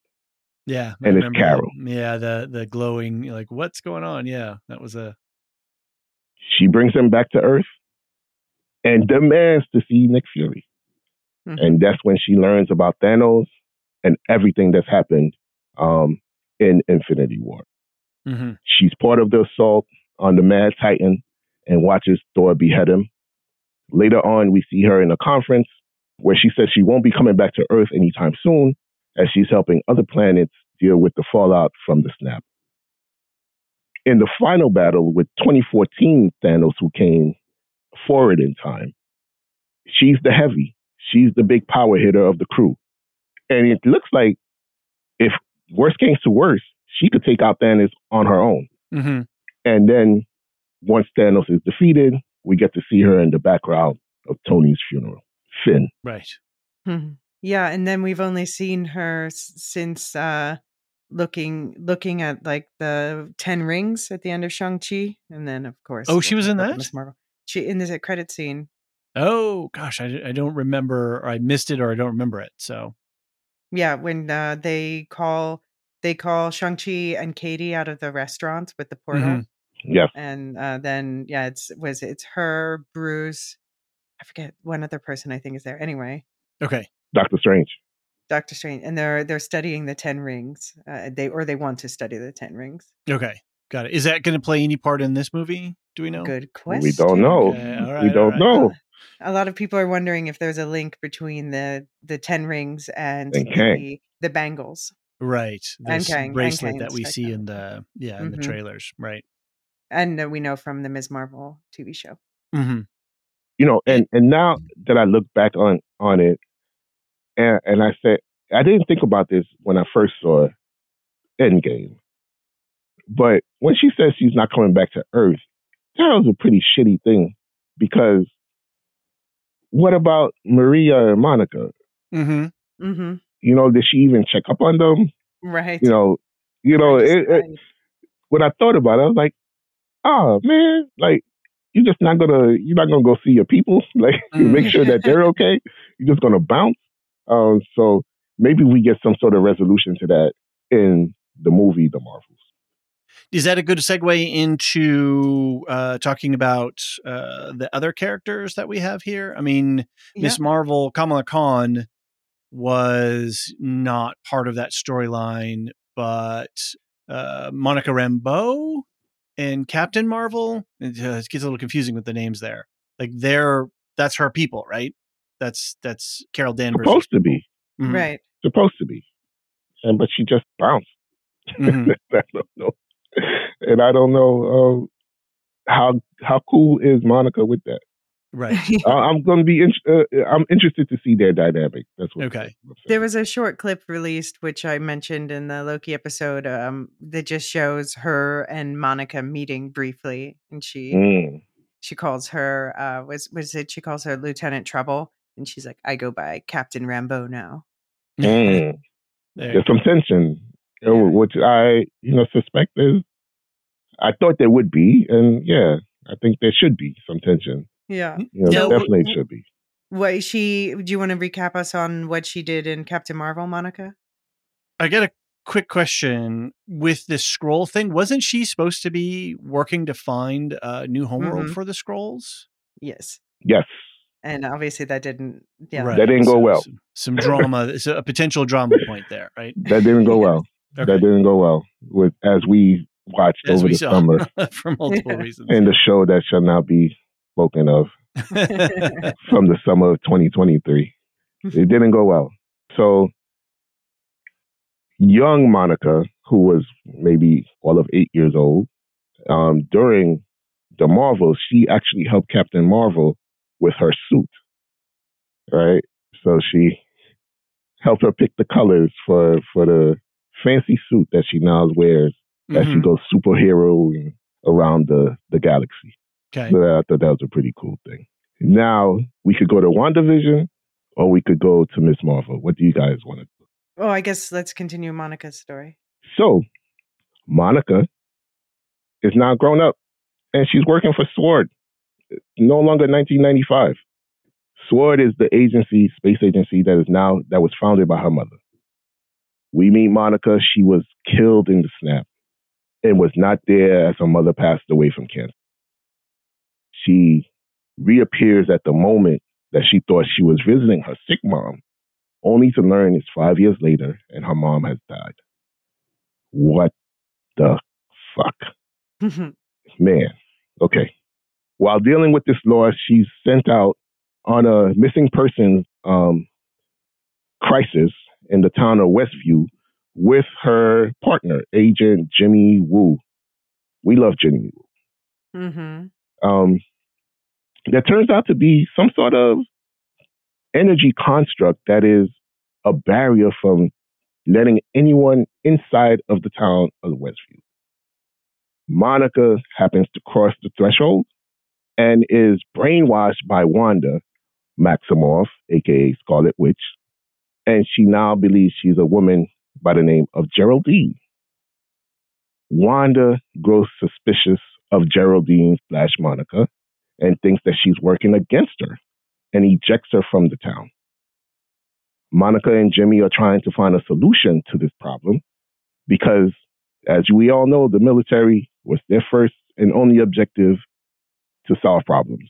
Yeah. And it's Carol. The, yeah, the the glowing, like, what's going on? Yeah, that was a... She brings him back to Earth and demands to see Nick Fury. Hmm. And that's when she learns about Thanos and everything that's happened um, in Infinity War. Mm-hmm. She's part of the assault on the Mad Titan and watches Thor behead him. Later on, we see her in a conference where she says she won't be coming back to Earth anytime soon, as she's helping other planets deal with the fallout from the snap. In the final battle with twenty fourteen Thanos, who came forward in time, she's the heavy. She's the big power hitter of the crew. And it looks like if worst came to worst, she could take out Thanos on her own. Mm-hmm. And then once Thanos is defeated, we get to see her in the background of Tony's funeral. Finn. Right. Mm-hmm. Yeah, and then we've only seen her since uh, looking looking at like the Ten Rings at the end of Shang-Chi, and then of course. Oh, she was in that? Miz Marvel. She in the credit scene. Oh gosh, I, I don't remember, or I missed it, or I don't remember it. So. Yeah, when uh, they call they call Shang-Chi and Katie out of the restaurant with the portal. Mm-hmm. Yeah, and uh, then yeah, it's was it's her, Bruce, I forget one other person I think is there anyway. Okay. Doctor Strange. Doctor Strange. And they're they're studying the Ten Rings. Uh, they or they want to study the Ten Rings. Okay. Got it. Is that going to play any part in this movie? Do we know? Good question. We don't know. Okay. All right, we don't right. know. A lot of people are wondering if there's a link between the, the Ten Rings and, and the, the bangles. Right. This and Kang, bracelet and that we see them. in the yeah, in mm-hmm. the trailers, right? And uh, we know from the Miz Marvel T V show. Mm-hmm. You know, and, and now that I look back on, on it, And, and I said, I didn't think about this when I first saw Endgame. But when she says she's not coming back to Earth, that was a pretty shitty thing. Because what about Maria and Monica? Mm-hmm. Mm-hmm. You know, did she even check up on them? Right. You know, you know. It, it, when I thought about it, I was like, oh, man, like, you're just not going to, you're not going to go see your people. Like, you make sure that they're okay. You're just going to bounce. Um, so maybe we get some sort of resolution to that in the movie, The Marvels. Is that a good segue into uh, talking about uh, the other characters that we have here? I mean, yeah. Miz Marvel, Kamala Khan was not part of that storyline, but uh, Monica Rambeau and Captain Marvel, it uh, gets a little confusing with the names there. Like they're, that's her people, right? That's that's Carol Danvers. Supposed to be. Mm-hmm. Right. Supposed to be. And but she just bounced. Mm-hmm. I don't know. And I don't know uh, how how cool is Monica with that. Right. uh, I'm going to be in, uh, I'm interested to see their dynamic. That's what Okay. There was a short clip released which I mentioned in the Loki episode um, that just shows her and Monica meeting briefly, and she mm. she calls her uh, was was it she calls her Lieutenant Trouble. And she's like, I go by Captain Rambeau now. Mm. There There's some tension, yeah. which I, you know, suspect is. I thought there would be, and yeah, I think there should be some tension. Yeah, you know, no, there definitely what, should be. What she? Do you want to recap us on what she did in Captain Marvel, Monica? I got a quick question with this Skrull thing. Wasn't she supposed to be working to find a new homeworld mm-hmm. for the Skrulls? Yes. Yes. And obviously that didn't, yeah, right. that didn't go so, well. Some, some drama, so a potential drama point there, right? That didn't go well. Okay. That didn't go well with as we watched as over we the saw. summer for multiple yeah. reasons. And the show that shall not be spoken of from the summer of twenty twenty-three. It didn't go well. So young Monica, who was maybe all of eight years old, um, during the Marvel, she actually helped Captain Marvel with her suit, right? So she helped her pick the colors for, for the fancy suit that she now wears mm-hmm. as she goes superheroing around the, the galaxy. Okay. So I thought that was a pretty cool thing. Now we could go to WandaVision, or we could go to Miz Marvel. What do you guys want to do? Oh, I guess let's continue Monica's story. So, Monica is now grown up, and she's working for SWORD. It's no longer nineteen ninety-five. SWORD is the agency, space agency, that is now that was founded by her mother. We meet Monica. She was killed in the snap and was not there as her mother passed away from cancer. She reappears at the moment that she thought she was visiting her sick mom, only to learn it's five years later and her mom has died. What the fuck? Man, okay. While dealing with this loss, she's sent out on a missing persons um, crisis in the town of Westview with her partner, Agent Jimmy Woo. We love Jimmy Woo. Mm-hmm. Um, that turns out to be some sort of energy construct that is a barrier from letting anyone inside of the town of Westview. Monica happens to cross the threshold and is brainwashed by Wanda Maximoff, a k a. Scarlet Witch, and she now believes she's a woman by the name of Geraldine. Wanda grows suspicious of Geraldine slash Monica and thinks that she's working against her and ejects her from the town. Monica and Jimmy are trying to find a solution to this problem because, as we all know, the military was their first and only objective to solve problems.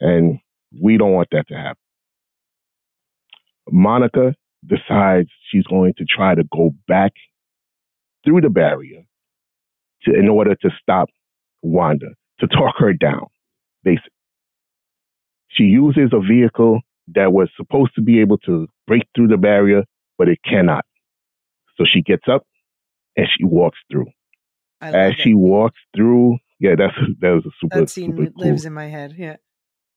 And we don't want that to happen. Monica decides she's going to try to go back through the barrier to, in order to stop Wanda, to talk her down, basically. She uses a vehicle that was supposed to be able to break through the barrier, but it cannot. So she gets up and she walks through. I like As it. she walks through, yeah, that's that was a super that scene super cool, lives in my head. Yeah,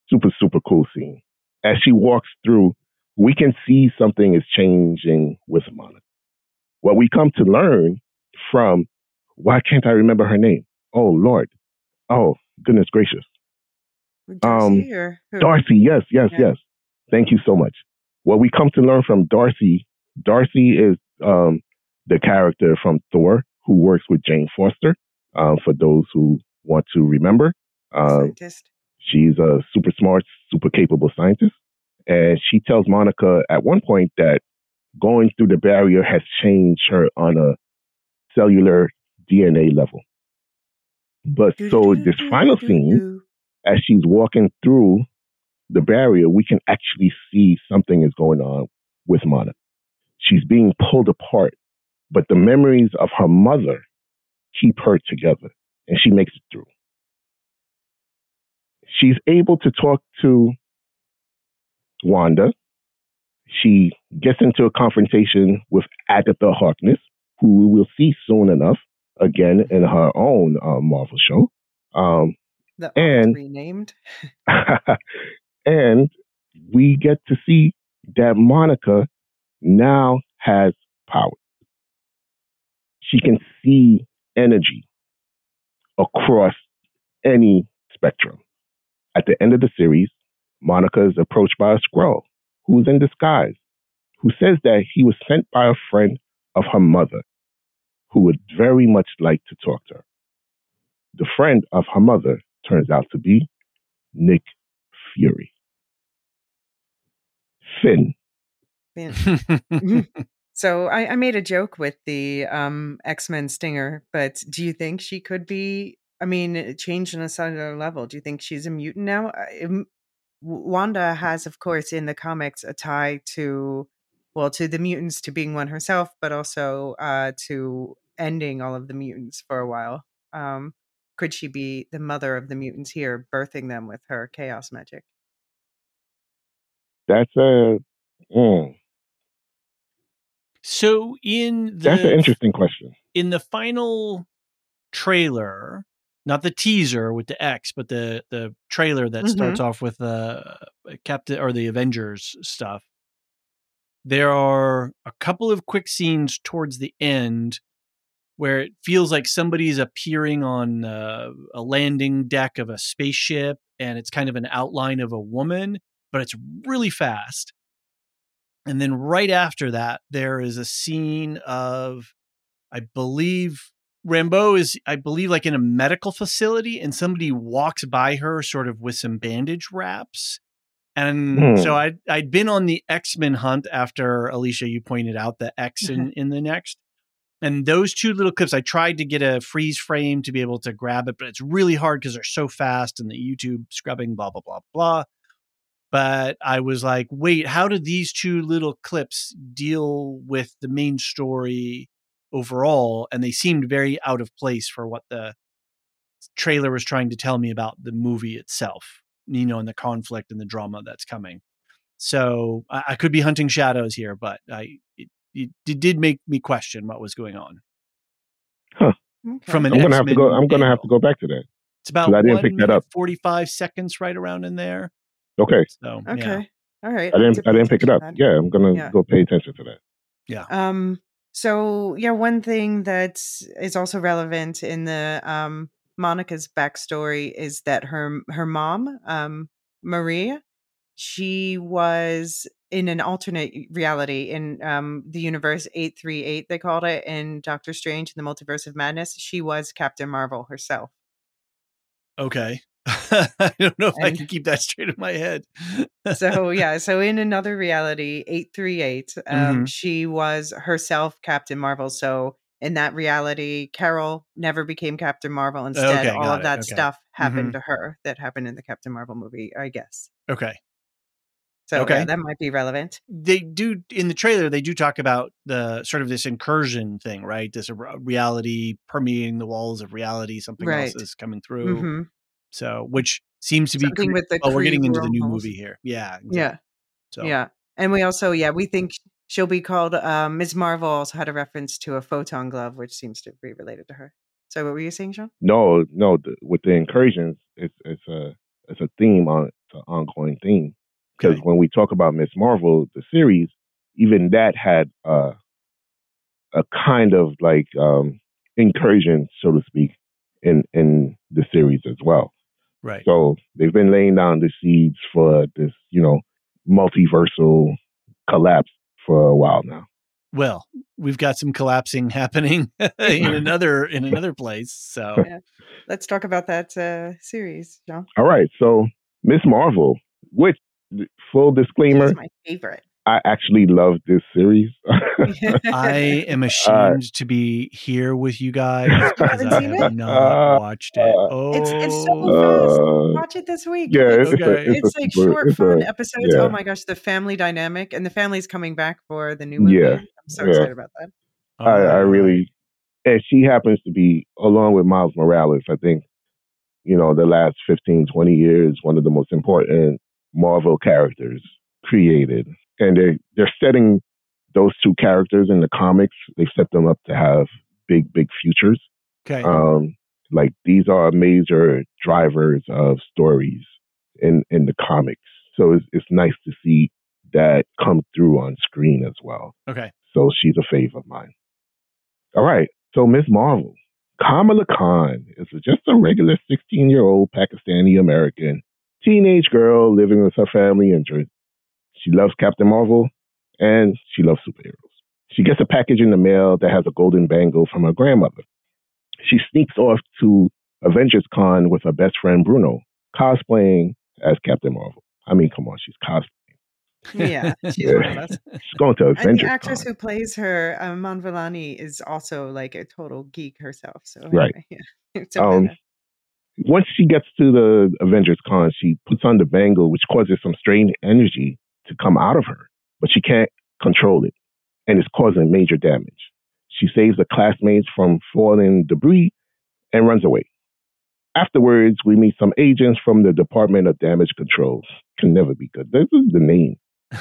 super super cool scene. As she walks through, we can see something is changing with Monica. What we come to learn from, why can't I remember her name? Oh Lord, oh goodness gracious. Darcy, um, or who? Darcy, yes, yes, yeah. yes. Thank you so much. What we come to learn from Darcy, Darcy is um, the character from Thor who works with Jane Foster. Uh, for those who want to remember, uh, scientist. She's a super smart, super capable scientist. And she tells Monica at one point that going through the barrier has changed her on a cellular D N A level. But so this final scene, as she's walking through the barrier, we can actually see something is going on with Monica. She's being pulled apart, but the memories of her mother keep her together, and she makes it through. She's able to talk to Wanda. She gets into a confrontation with Agatha Harkness, who we will see soon enough, again, in her own uh, Marvel show. Um, the and renamed. And we get to see that Monica now has power. She can see energy across any spectrum. At the end of the series, Monica is approached by a Skrull who's in disguise, who says that he was sent by a friend of her mother who would very much like to talk to her. The friend of her mother turns out to be Nick Fury. Finn. Finn. So I, I made a joke with the um, X-Men stinger, but do you think she could be, I mean, changed on a cellular level? Do you think she's a mutant now? I, Wanda has, of course, in the comics, a tie to, well, to the mutants, to being one herself, but also uh, to ending all of the mutants for a while. Um, could she be the mother of the mutants here, birthing them with her chaos magic? That's a... Mm. So in the... That's an interesting question. In the final trailer... Not the teaser with the X, but the, the trailer that mm-hmm. starts off with uh, Captain or the Avengers stuff. There are a couple of quick scenes towards the end where it feels like somebody's appearing on uh, a landing deck of a spaceship, and it's kind of an outline of a woman, but it's really fast. And then right after that, there is a scene of, I believe, Rambeau is, I believe, like in a medical facility, and somebody walks by her sort of with some bandage wraps. And hmm. so I'd, I'd been on the X-Men hunt after, Alicia, you pointed out the X in, in the next. And those two little clips, I tried to get a freeze frame to be able to grab it, but it's really hard because they're so fast and the YouTube scrubbing, blah, blah, blah, blah. But I was like, wait, how did these two little clips deal with the main story overall? And they seemed very out of place for what the trailer was trying to tell me about the movie itself, you know, and the conflict and the drama that's coming. So I, I could be hunting shadows here, but I it, it, it did make me question what was going on. Huh. Okay. From an I'm gonna X-Men have to go. I'm gonna have to go back to that. It's about I didn't pick that up. forty-five seconds, right around in there. Okay. So okay. Yeah. All right. I didn't. I didn't pick it up. Yeah, I'm gonna yeah. go pay attention to that. Yeah. Um. So yeah, one thing that is also relevant in the um. Monica's backstory is that her her mom, um, Maria, she was in an alternate reality in um, the universe eight three eight, they called it, in Doctor Strange in the Multiverse of Madness. She was Captain Marvel herself. Okay. I don't know if and, I can keep that straight in my head. so yeah, so in another reality, eight three eight, um, mm-hmm. she was herself Captain Marvel. So in that reality, Carol never became Captain Marvel. Instead, okay, all of that it. stuff okay. happened mm-hmm. to her that happened in the Captain Marvel movie, I guess. Okay. So okay. Yeah, that might be relevant. They do, in the trailer, they do talk about the sort of this incursion thing, right? This reality permeating the walls of reality. Something right. else is coming through. Mm-hmm. So, which seems to something be... With the oh, we're getting into the new movie here. Yeah. Exactly. Yeah. So. Yeah. And we also, yeah, we think... She'll be called, uh, Miz Marvel also had a reference to a photon glove, which seems to be related to her. So what were you saying, Sean? No, no. Th- with the incursions, it's it's a it's a theme, on, it's an ongoing theme. Because okay. when we talk about Miz Marvel, the series, even that had uh, a kind of like um, incursion, so to speak, in, in the series as well. Right. So they've been laying down the seeds for this, you know, multiversal collapse for a while now. Well, we've got some collapsing happening in another in another place. So yeah. Let's talk about that uh, series, John. All right. So Miz Marvel, which, full disclaimer, she's my favorite. I actually love this series. I am ashamed uh, to be here with you guys because I have it? not uh, watched it. Oh, it's, it's so fast. Uh, Watch it this week. Yeah, it's, okay. a, it's, it's a, like super, short, it's fun a, episodes. Yeah. Oh my gosh, the family dynamic and the family's coming back for the new movie. Yeah, I'm so yeah. excited about that. I, I really, and she happens to be, along with Miles Morales, I think, you know, the last fifteen, twenty years, one of the most important Marvel characters created. And they, they're setting those two characters in the comics. They've set them up to have big, big futures. Okay. Um, like, these are major drivers of stories in, in the comics. So it's, it's nice to see that come through on screen as well. Okay. So she's a fave of mine. All right. So Miz Marvel, Kamala Khan, is just a regular sixteen-year-old Pakistani-American teenage girl living with her family in Jersey. She loves Captain Marvel, and she loves superheroes. She gets a package in the mail that has a golden bangle from her grandmother. She sneaks off to Avengers Con with her best friend Bruno, cosplaying as Captain Marvel. I mean, come on, she's cosplaying. Yeah, she's, yeah. she's going to Avengers Con. And the actress Con. who plays her, Iman Vellani, is also like a total geek herself. So right. Yeah. It's um, once she gets to the Avengers Con, she puts on the bangle, which causes some strange energy to come out of her, but she can't control it, and it's causing major damage. She saves the classmates from falling debris and runs away. Afterwards, we meet some agents from the Department of Damage Control. Can never be good. This is the name,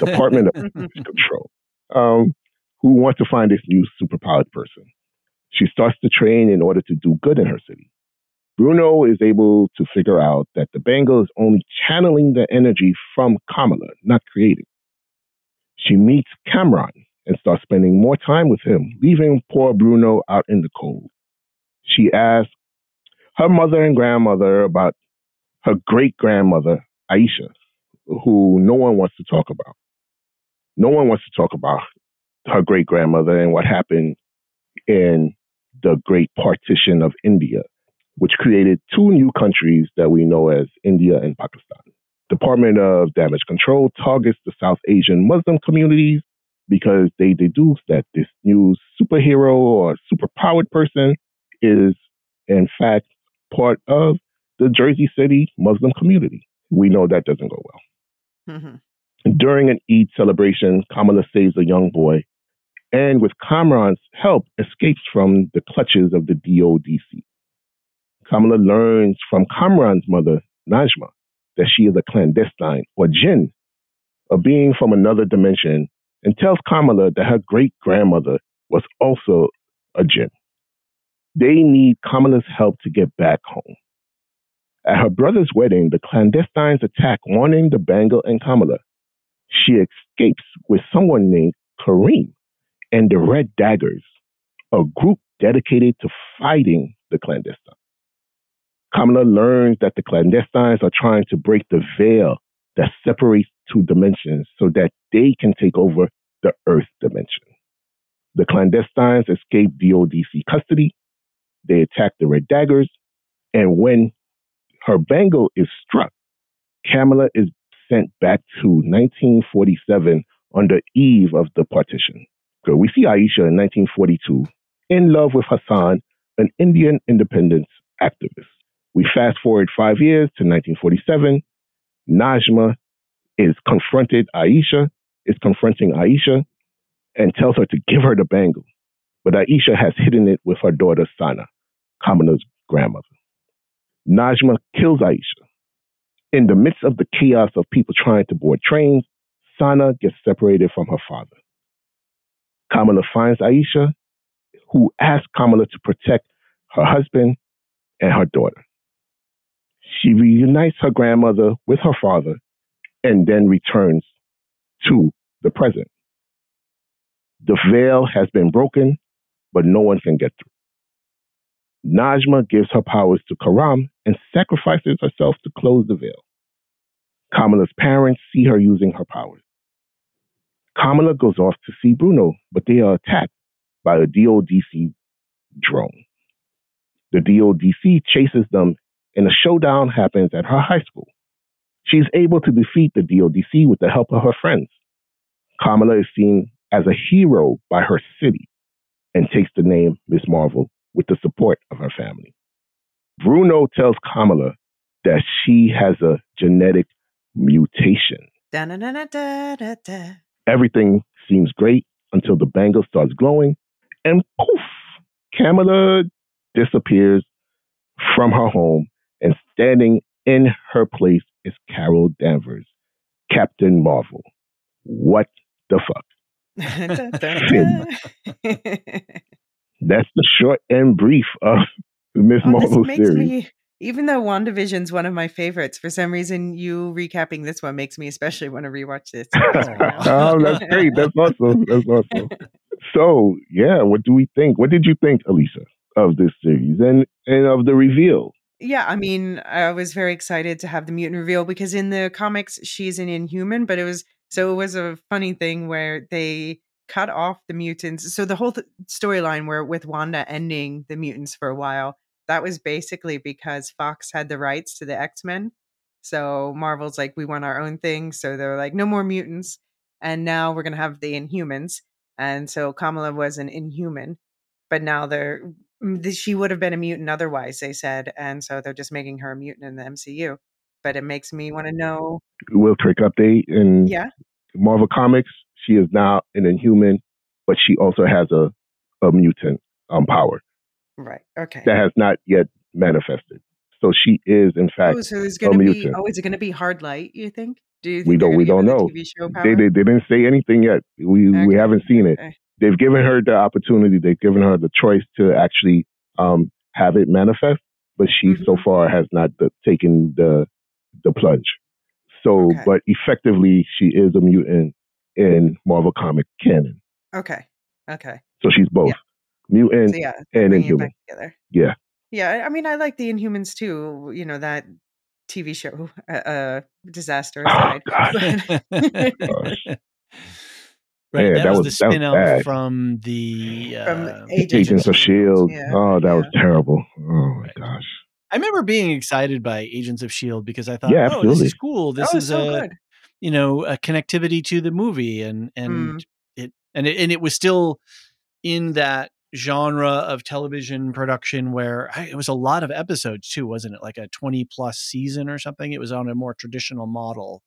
Department of Damage Control, um, who want to find this new superpowered person. She starts to train in order to do good in her city. Bruno is able to figure out that the bangle is only channeling the energy from Kamala, not creating. She meets Cameron and starts spending more time with him, leaving poor Bruno out in the cold. She asks her mother and grandmother about her great-grandmother, Aisha, who no one wants to talk about. No one wants to talk about her great-grandmother and what happened in the Great Partition of India, which created two new countries that we know as India and Pakistan. Department of Damage Control targets the South Asian Muslim communities because they deduce that this new superhero or superpowered person is, in fact, part of the Jersey City Muslim community. We know that doesn't go well. Mm-hmm. During an Eid celebration, Kamala saves a young boy and, with Kamran's help, escapes from the clutches of the D O D C. Kamala learns from Kamran's mother, Najma, that she is a clandestine, or jinn, a being from another dimension, and tells Kamala that her great-grandmother was also a jinn. They need Kamala's help to get back home. At her brother's wedding, the clandestines attack, warning the Bangle and Kamala. She escapes with someone named Kareem and the Red Daggers, a group dedicated to fighting the clandestines. Kamala learns that the clandestines are trying to break the veil that separates two dimensions so that they can take over the Earth dimension. The clandestines escape D O D C custody, they attack the Red Daggers, and when her bangle is struck, Kamala is sent back to nineteen forty-seven on the eve of the partition. So we see Aisha in nineteen forty-two, in love with Hassan, an Indian independence activist. We fast forward five years to nineteen forty-seven. Najma is confronted Aisha, is confronting Aisha, and tells her to give her the bangle. But Aisha has hidden it with her daughter Sana, Kamala's grandmother. Najma kills Aisha. In the midst of the chaos of people trying to board trains, Sana gets separated from her father. Kamala finds Aisha, who asks Kamala to protect her husband and her daughter. She reunites her grandmother with her father and then returns to the present. The veil has been broken, but no one can get through. Najma gives her powers to Karam and sacrifices herself to close the veil. Kamala's parents see her using her powers. Kamala goes off to see Bruno, but they are attacked by a D O D C drone. The D O D C chases them, and a showdown happens at her high school. She's able to defeat the D O D C with the help of her friends. Kamala is seen as a hero by her city and takes the name Miz Marvel with the support of her family. Bruno tells Kamala that she has a genetic mutation. Da, da, da, da, da, da. Everything seems great until the bangle starts glowing, and poof, Kamala disappears from her home, and standing in her place is Carol Danvers, Captain Marvel. What the fuck? That's the short and brief of Miz oh, Marvel series. Me, even though WandaVision's one of my favorites, for some reason, you recapping this one makes me especially want to rewatch this. Oh, that's great. That's awesome. That's awesome. So, yeah, what do we think? What did you think, Alisa, of this series and, and of the reveal? Yeah, I mean, I was very excited to have the mutant reveal because in the comics, she's an Inhuman, but it was, so it was a funny thing where they cut off the mutants. So the whole th- storyline where with Wanda ending the mutants for a while, that was basically because Fox had the rights to the X-Men. So Marvel's like, we want our own thing. So they're like, no more mutants. And now we're going to have the Inhumans. And so Kamala was an Inhuman, but now they're, she would have been a mutant otherwise, they said. And so they're just making her a mutant in the M C U. But it makes me want to know. We'll quick update in yeah. Marvel Comics. She is now an Inhuman, but she also has a, a mutant um, power. Right. Okay. That has not yet manifested. So she is, in fact, oh, so it's gonna a be, mutant. Oh, is it going to be Hard Light, you think? Do you think we don't, we don't know. T V show power? They, they, they didn't say anything yet. We, okay. we haven't seen it. Okay. They've given her the opportunity. They've given her the choice to actually um, have it manifest, but she mm-hmm. so far has not the, taken the the plunge. So, okay. But effectively, she is a mutant in Marvel comic canon. Okay. Okay. So she's both yeah. mutant so yeah, and Inhuman. Back together. Yeah. Yeah. I mean, I like the Inhumans too. You know that T V show uh, disaster aside. Oh, but... Right, yeah, that, that was, was the spin-out from the uh, from Agents, Agents of S H I E L D. Yeah. Oh, that yeah. was terrible. Oh, my gosh. I remember being excited by Agents of S H I E L D because I thought, yeah, oh, this is cool. This is so a, good. you know, a connectivity to the movie. And and, mm. it, and it and it was still in that genre of television production where I, it was a lot of episodes too, wasn't it? Like a twenty plus season or something. It was on a more traditional model.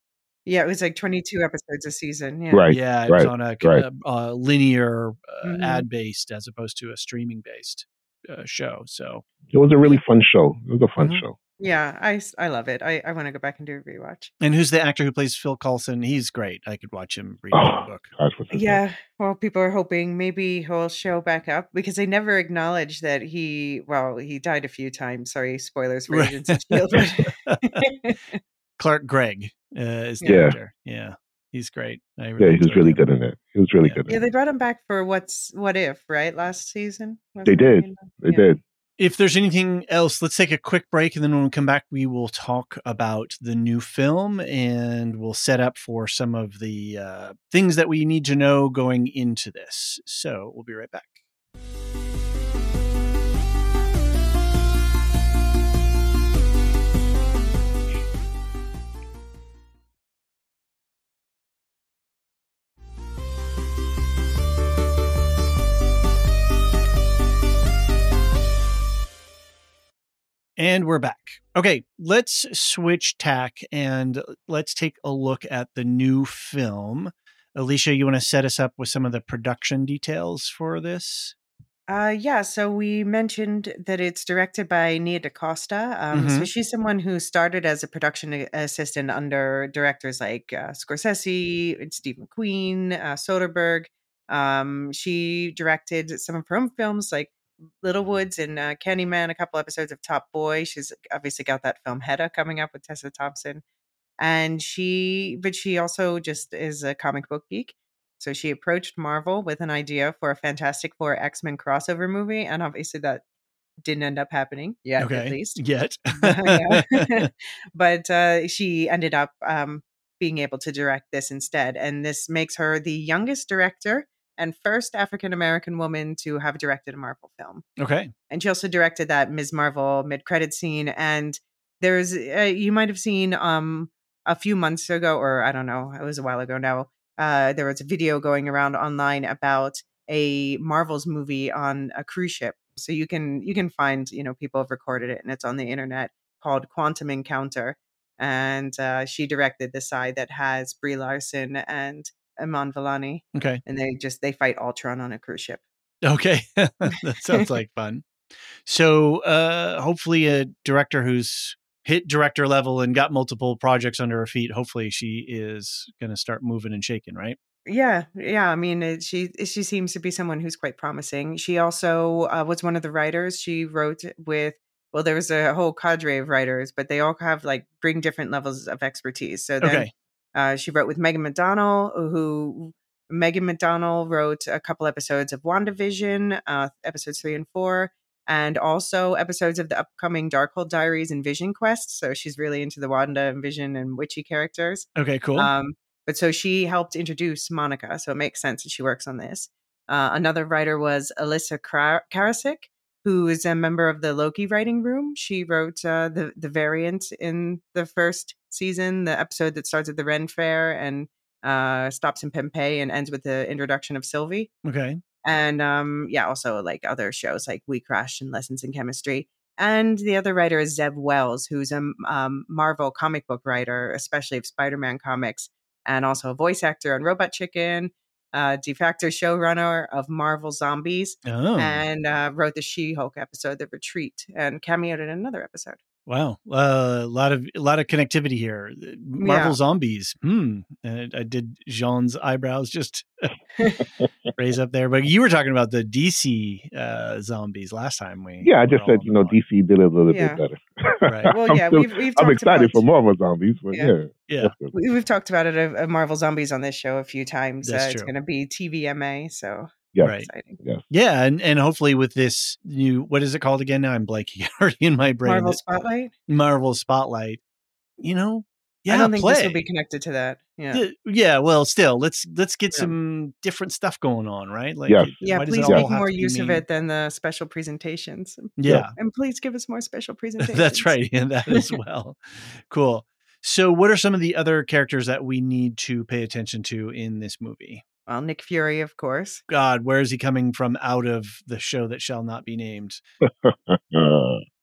Yeah, it was like twenty-two episodes a season. Yeah, right, yeah it right, was on a, right. a, a linear uh, mm-hmm. ad-based as opposed to a streaming-based uh, show. So it was a really fun show. It was a fun mm-hmm. show. Yeah, I, I love it. I, I want to go back and do a rewatch. And who's the actor who plays Phil Coulson? He's great. I could watch him read oh, the book. Gosh, yeah, name? Well, people are hoping maybe he'll show back up because they never acknowledge that he, well, he died a few times. Sorry, spoilers for right. Agents of S H I E L D. Clark Gregg uh, is the yeah. actor. Yeah, he's great. I really yeah, he was really him. good in it. He was really yeah. good in yeah, it. Yeah, they brought him back for What's What If, right? Last season? They did. It? They yeah. did. If there's anything else, let's take a quick break. And then when we come back, we will talk about the new film and we'll set up for some of the uh, things that we need to know going into this. So we'll be right back. And we're back. Okay, let's switch tack and let's take a look at the new film. Alicia, you want to set us up with some of the production details for this? Uh, yeah, so we mentioned that it's directed by Nia DaCosta. Um, mm-hmm. So she's someone who started as a production assistant under directors like uh, Scorsese, Steve McQueen, uh, Soderbergh. Um, she directed some of her own films like Little Woods and uh, Candyman, a couple episodes of Top Boy. She's obviously got that film Hedda coming up with Tessa Thompson. And she, but she also just is a comic book geek. So she approached Marvel with an idea for a Fantastic Four X-Men crossover movie. And obviously that didn't end up happening yet, okay. at least. Yet. But uh, she ended up um, being able to direct this instead. And this makes her the youngest director and first African-American woman to have directed a Marvel film. Okay. And she also directed that Miz Marvel mid-credit scene. And there's, uh, you might have seen um, a few months ago, or I don't know, it was a while ago now, uh, there was a video going around online about a Marvel's movie on a cruise ship. So you can, you can find, you know, people have recorded it and it's on the internet, called Quantum Encounter. And uh, she directed the side that has Brie Larson and Iman Vellani. Okay. And they just, they fight Ultron on a cruise ship. Okay. That sounds like fun. So uh, hopefully a director who's hit director level and got multiple projects under her feet, hopefully she is going to start moving and shaking, right? Yeah. Yeah. I mean, she, she seems to be someone who's quite promising. She also uh, was one of the writers. She wrote with, well, there was a whole cadre of writers, but they all have like bring different levels of expertise. So then okay. Uh, she wrote with Megan McDonnell, who Megan McDonnell wrote a couple episodes of WandaVision, uh, episodes three and four, and also episodes of the upcoming Darkhold Diaries and Vision Quest. So she's really into the Wanda and Vision and witchy characters. Okay, cool. Um, but so she helped introduce Monica. So it makes sense that she works on this. Uh, another writer was Alyssa Kar- Karasik, who is a member of the Loki writing room. She wrote uh, the, the variant in the first season, the episode that starts at the Ren Fair and uh, stops in Pompeii and ends with the introduction of Sylvie. Okay. And um, yeah, also like other shows like We Crashed and Lessons in Chemistry. And the other writer is Zeb Wells, who's a um, Marvel comic book writer, especially of Spider-Man comics, and also a voice actor on Robot Chicken, uh, de facto showrunner of Marvel Zombies, oh. and uh, wrote the She-Hulk episode, The Retreat, and cameoed in another episode. Wow, uh, a lot of a lot of connectivity here. Marvel yeah. Zombies. Hmm. I, I did Jean's eyebrows just raise up there, but you were talking about the D C uh, zombies last time. We yeah, I just said you know on. D C did a little yeah. bit better. Right. Well, yeah, still, we've, we've I'm excited about, for Marvel Zombies, but yeah, yeah, yeah. We, we've talked about it. Uh, Marvel Zombies on this show a few times. That's uh, true. It's going to be T V M A, so. Yeah. Right. Yeah. yeah. And and hopefully with this new, what is it called again? Now I'm blanking already in my brain. Marvel Spotlight. Marvel Spotlight. you know, yeah, I don't think play. This will be connected to that. Yeah. Yeah. Well, still, let's let's get yeah. some different stuff going on, right? Like, yeah. yeah please make more use mean? of it than the special presentations. Yeah. yeah. And please give us more special presentations. That's right. And that as well. Cool. So, what are some of the other characters that we need to pay attention to in this movie? Well, Nick Fury, of course. God, where is he coming from out of the show that shall not be named? Do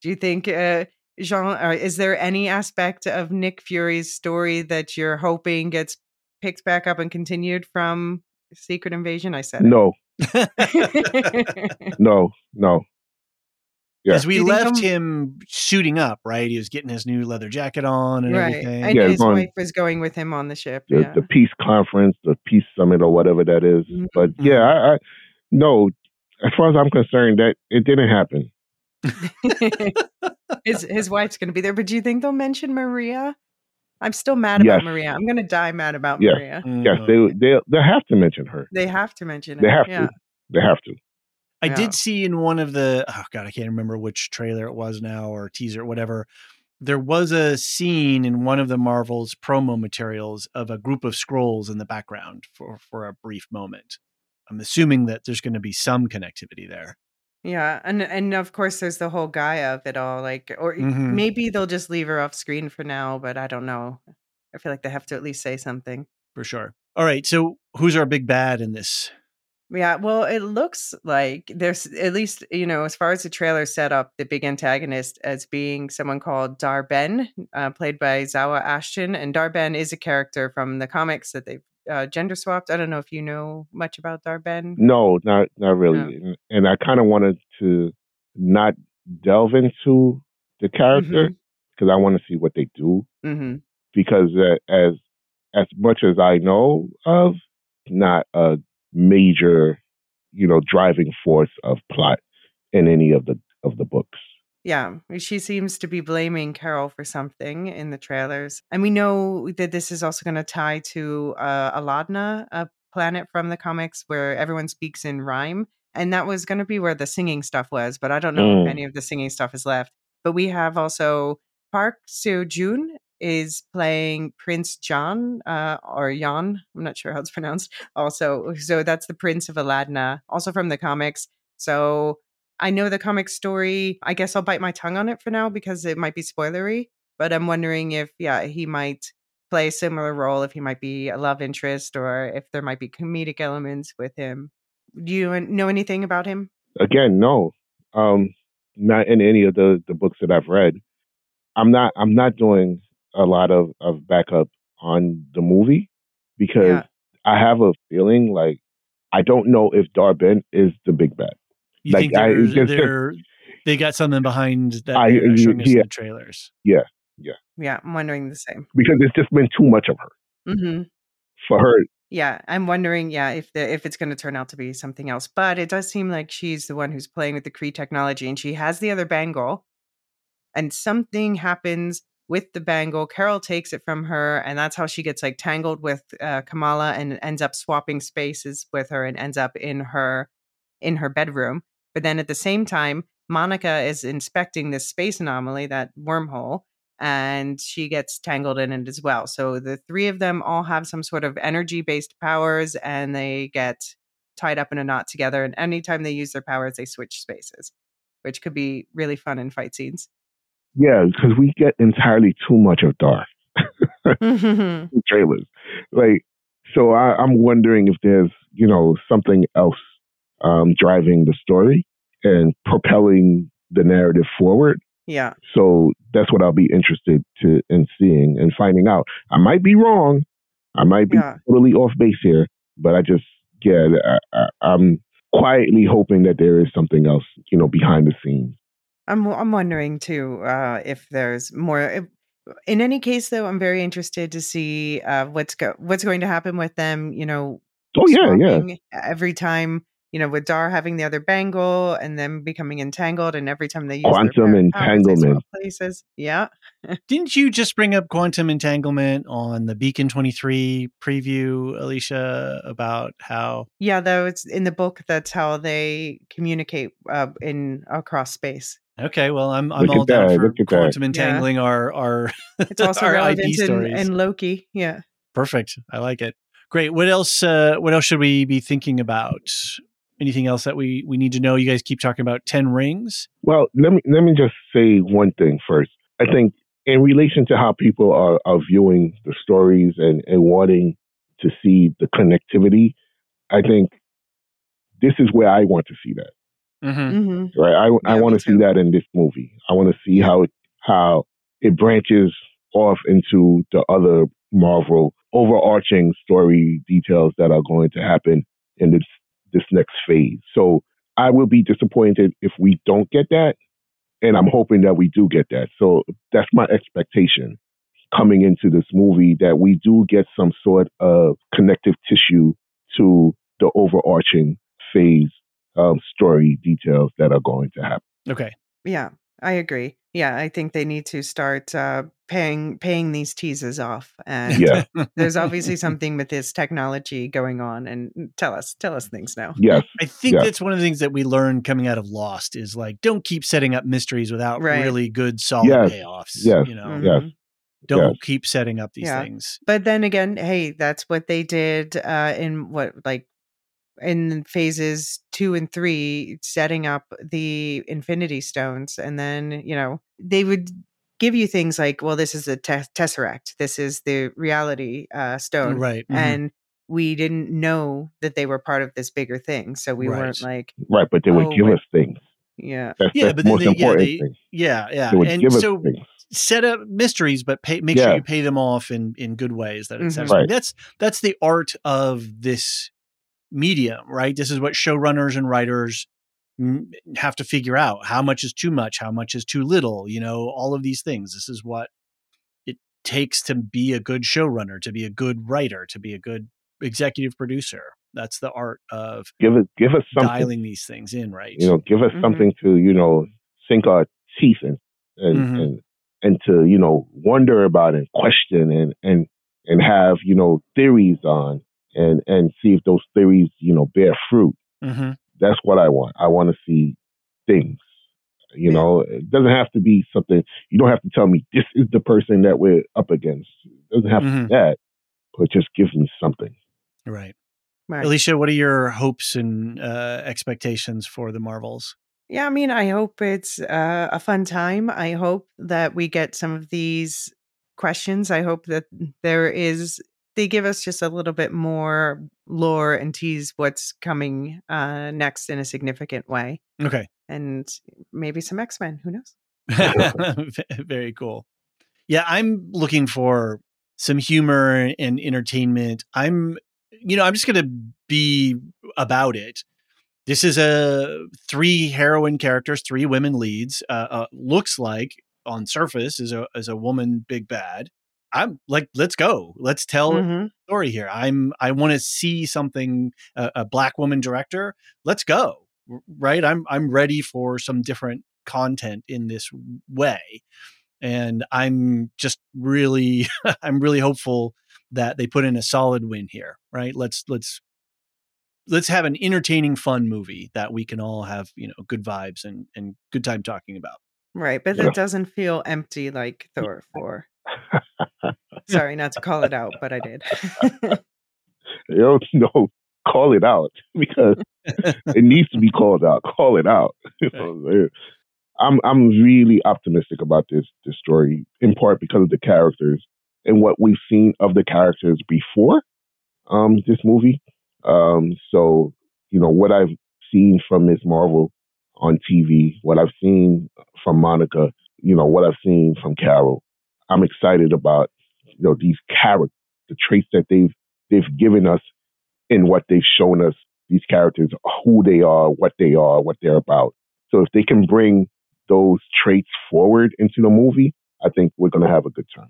you think, uh, Jean, uh, is there any aspect of Nick Fury's story that you're hoping gets picked back up and continued from Secret Invasion? I said no. It. no, no. Because yeah. we left him suiting up, right? He was getting his new leather jacket on and right. everything. And yeah, his going, wife was going with him on the ship. The, yeah. the peace conference, the peace summit or whatever that is. Mm-hmm. But yeah, I, I no, as far as I'm concerned, that it didn't happen. his, his wife's going to be there. But do you think they'll mention Maria? I'm still mad yes. about Maria. I'm going to die mad about yes. Maria. Mm. Yes, they, they, they have to mention her. They have to mention her. They have yeah. to. They have to. I yeah. did see in one of the, oh God, I can't remember which trailer it was now or teaser, whatever. There was a scene in one of the Marvel's promo materials of a group of Skrulls in the background for, for a brief moment. I'm assuming that there's going to be some connectivity there. Yeah. And, and of course there's the whole Gaia of it all, like, or mm-hmm. maybe they'll just leave her off screen for now, but I don't know. I feel like they have to at least say something. For sure. All right. So who's our big bad in this? Yeah, well, it looks like there's at least, you know, as far as the trailer set up, the big antagonist as being someone called Darben, uh, played by Zawa Ashton. And Darben is a character from the comics that they've uh, gender swapped. I don't know if you know much about Darben. No, not not really. No. And I kind of wanted to not delve into the character because mm-hmm. I want to see what they do. Mm-hmm. Because uh, as as much as I know of, not a uh, major, you know, driving force of plot in any of the of the books. Yeah, she seems to be blaming Carol for something in the trailers. And we know that this is also going to tie to uh, Aladna, a planet from the comics where everyone speaks in rhyme. And that was going to be where the singing stuff was, but I don't know mm. if any of the singing stuff is left. But we have also Park Seo-joon is playing Prince John uh, or Jan. I'm not sure how it's pronounced. Also, so that's the Prince of Aladna, also from the comics. So I know the comic story. I guess I'll bite my tongue on it for now because it might be spoilery. But I'm wondering if, yeah, he might play a similar role, if he might be a love interest or if there might be comedic elements with him. Do you know anything about him? Again, no. Um, not in any of the, the books that I've read. I'm not. I'm not doing a lot of, of backup on the movie because yeah. I have a feeling like I don't know if Darben is the big bad. You like, think they're, I, just, they're, they got something behind that I, they're showing us yeah, in the trailers. Yeah, yeah. Yeah, I'm wondering the same. Because it's just been too much of her. Mm-hmm. For her. Yeah, I'm wondering, yeah, if the, if it's going to turn out to be something else. But it does seem like she's the one who's playing with the Kree technology and she has the other bangle and something happens with the bangle. Carol takes it from her, and that's how she gets like tangled with uh, Kamala and ends up swapping spaces with her and ends up in her in her bedroom. But then at the same time, Monica is inspecting this space anomaly, that wormhole, and she gets tangled in it as well. So the three of them all have some sort of energy-based powers, and they get tied up in a knot together. And anytime they use their powers, they switch spaces, which could be really fun in fight scenes. Yeah, because we get entirely too much of Dar mm-hmm. trailers. Like, so I, I'm wondering if there's, you know, something else um, driving the story and propelling the narrative forward. Yeah. So that's what I'll be interested to in seeing and finding out. I might be wrong. I might be yeah. totally off base here, but I just yeah, I, I, I'm quietly hoping that there is something else, you know, behind the scenes. I'm I'm wondering, too, uh, if there's more. In any case, though, I'm very interested to see uh, what's go- what's going to happen with them, you know. Oh, yeah, yeah. Every time, you know, with Dar having the other bangle and them becoming entangled and every time they use quantum their entanglement places. Yeah. Didn't you just bring up quantum entanglement on the Beacon twenty-three preview, Alicia, about how? Yeah, though it's in the book. That's how they communicate uh, in across space. Okay, well, I'm I'm look all down that, for quantum that. entangling yeah. our our it's also our I P stories and Loki. Yeah, perfect. I like it. Great. What else? Uh, what else should we be thinking about? Anything else that we, we need to know? You guys keep talking about Ten Rings. Well, let me let me just say one thing first. I think in relation to how people are, are viewing the stories and, and wanting to see the connectivity, I think this is where I want to see that. Mm-hmm. Right, I, yeah, I want to see that in this movie. I want to see how it, how it branches off into the other Marvel overarching story details that are going to happen in this this next phase. So I will be disappointed if we don't get that, and I'm hoping that we do get that. So that's my expectation coming into this movie, that we do get some sort of connective tissue to the overarching phase. Um, story details that are going to happen. Okay. Yeah, I agree. Yeah, I think they need to start uh, paying paying these teases off. And yeah. There's obviously something with this technology going on. And tell us, tell us things now. Yes, I think yes. that's one of the things that we learned coming out of Lost is like, don't keep setting up mysteries without right. really good solid yes. payoffs. Yes. You know, mm-hmm. yes. don't yes. keep setting up these yeah. things. But then again, hey, that's what they did uh, in what like. in phases two and three, setting up the Infinity Stones. And then, you know, they would give you things like, well, this is the te- Tesseract. This is the reality uh, stone. Right. Mm-hmm. And we didn't know that they were part of this bigger thing. So we right. weren't like... Right, but they would oh, give wait. us things. Yeah. That's, yeah, that's but most they, important yeah, they, yeah, yeah. They would and give so, us things. Set up mysteries, but pay, make yeah. sure you pay them off in, in good ways. That mm-hmm. right. That's That's the art of this medium, right? This is what showrunners and writers m- have to figure out. How much is too much? How much is too little? You know, all of these things. This is what it takes to be a good showrunner, to be a good writer, to be a good executive producer. That's the art of give us, give us something, dialing these things in, right? You know, give us mm-hmm. something to, you know, sink our teeth in and, mm-hmm. and, and to, you know, wonder about and question and, and, and have, you know, theories on. And and see if those theories, you know, bear fruit. Mm-hmm. That's what I want. I want to see things. You know, it doesn't have to be something. You don't have to tell me this is the person that we're up against. It doesn't have mm-hmm. to be that, but just give me something. Right. right. Alicia, what are your hopes and uh, expectations for the Marvels? Yeah, I mean, I hope it's uh, a fun time. I hope that we get some of these questions. I hope that there is... they give us just a little bit more lore and tease what's coming uh, next in a significant way. Okay. And maybe some X-Men, who knows? Very cool. Yeah. I'm looking for some humor and entertainment. I'm, you know, I'm just going to be about it. This is a three heroine characters, three women leads, uh, uh, looks like on surface is a, is a woman, big bad. I'm like, let's go. Let's tell mm-hmm. a story here. I'm, I want to see something, uh, a black woman director. Let's go. Right. I'm, I'm ready for some different content in this way. And I'm just really, I'm really hopeful that they put in a solid win here. Right. Let's, let's, let's have an entertaining, fun movie that we can all have, you know, good vibes and, and good time talking about. Right. But yeah. It doesn't feel empty like Thor four. Sorry, not to call it out, but I did. You know, call it out because it needs to be called out. Call it out. Okay. I'm I'm really optimistic about this this story, in part because of the characters and what we've seen of the characters before um, this movie. Um, so, you know, what I've seen from Miz Marvel on T V, what I've seen from Monica, you know, what I've seen from Carol. I'm excited about, you know, these characters, the traits that they've they've given us and what they've shown us, these characters, who they are, what they are, what they're about. So if they can bring those traits forward into the movie, I think we're going to have a good time.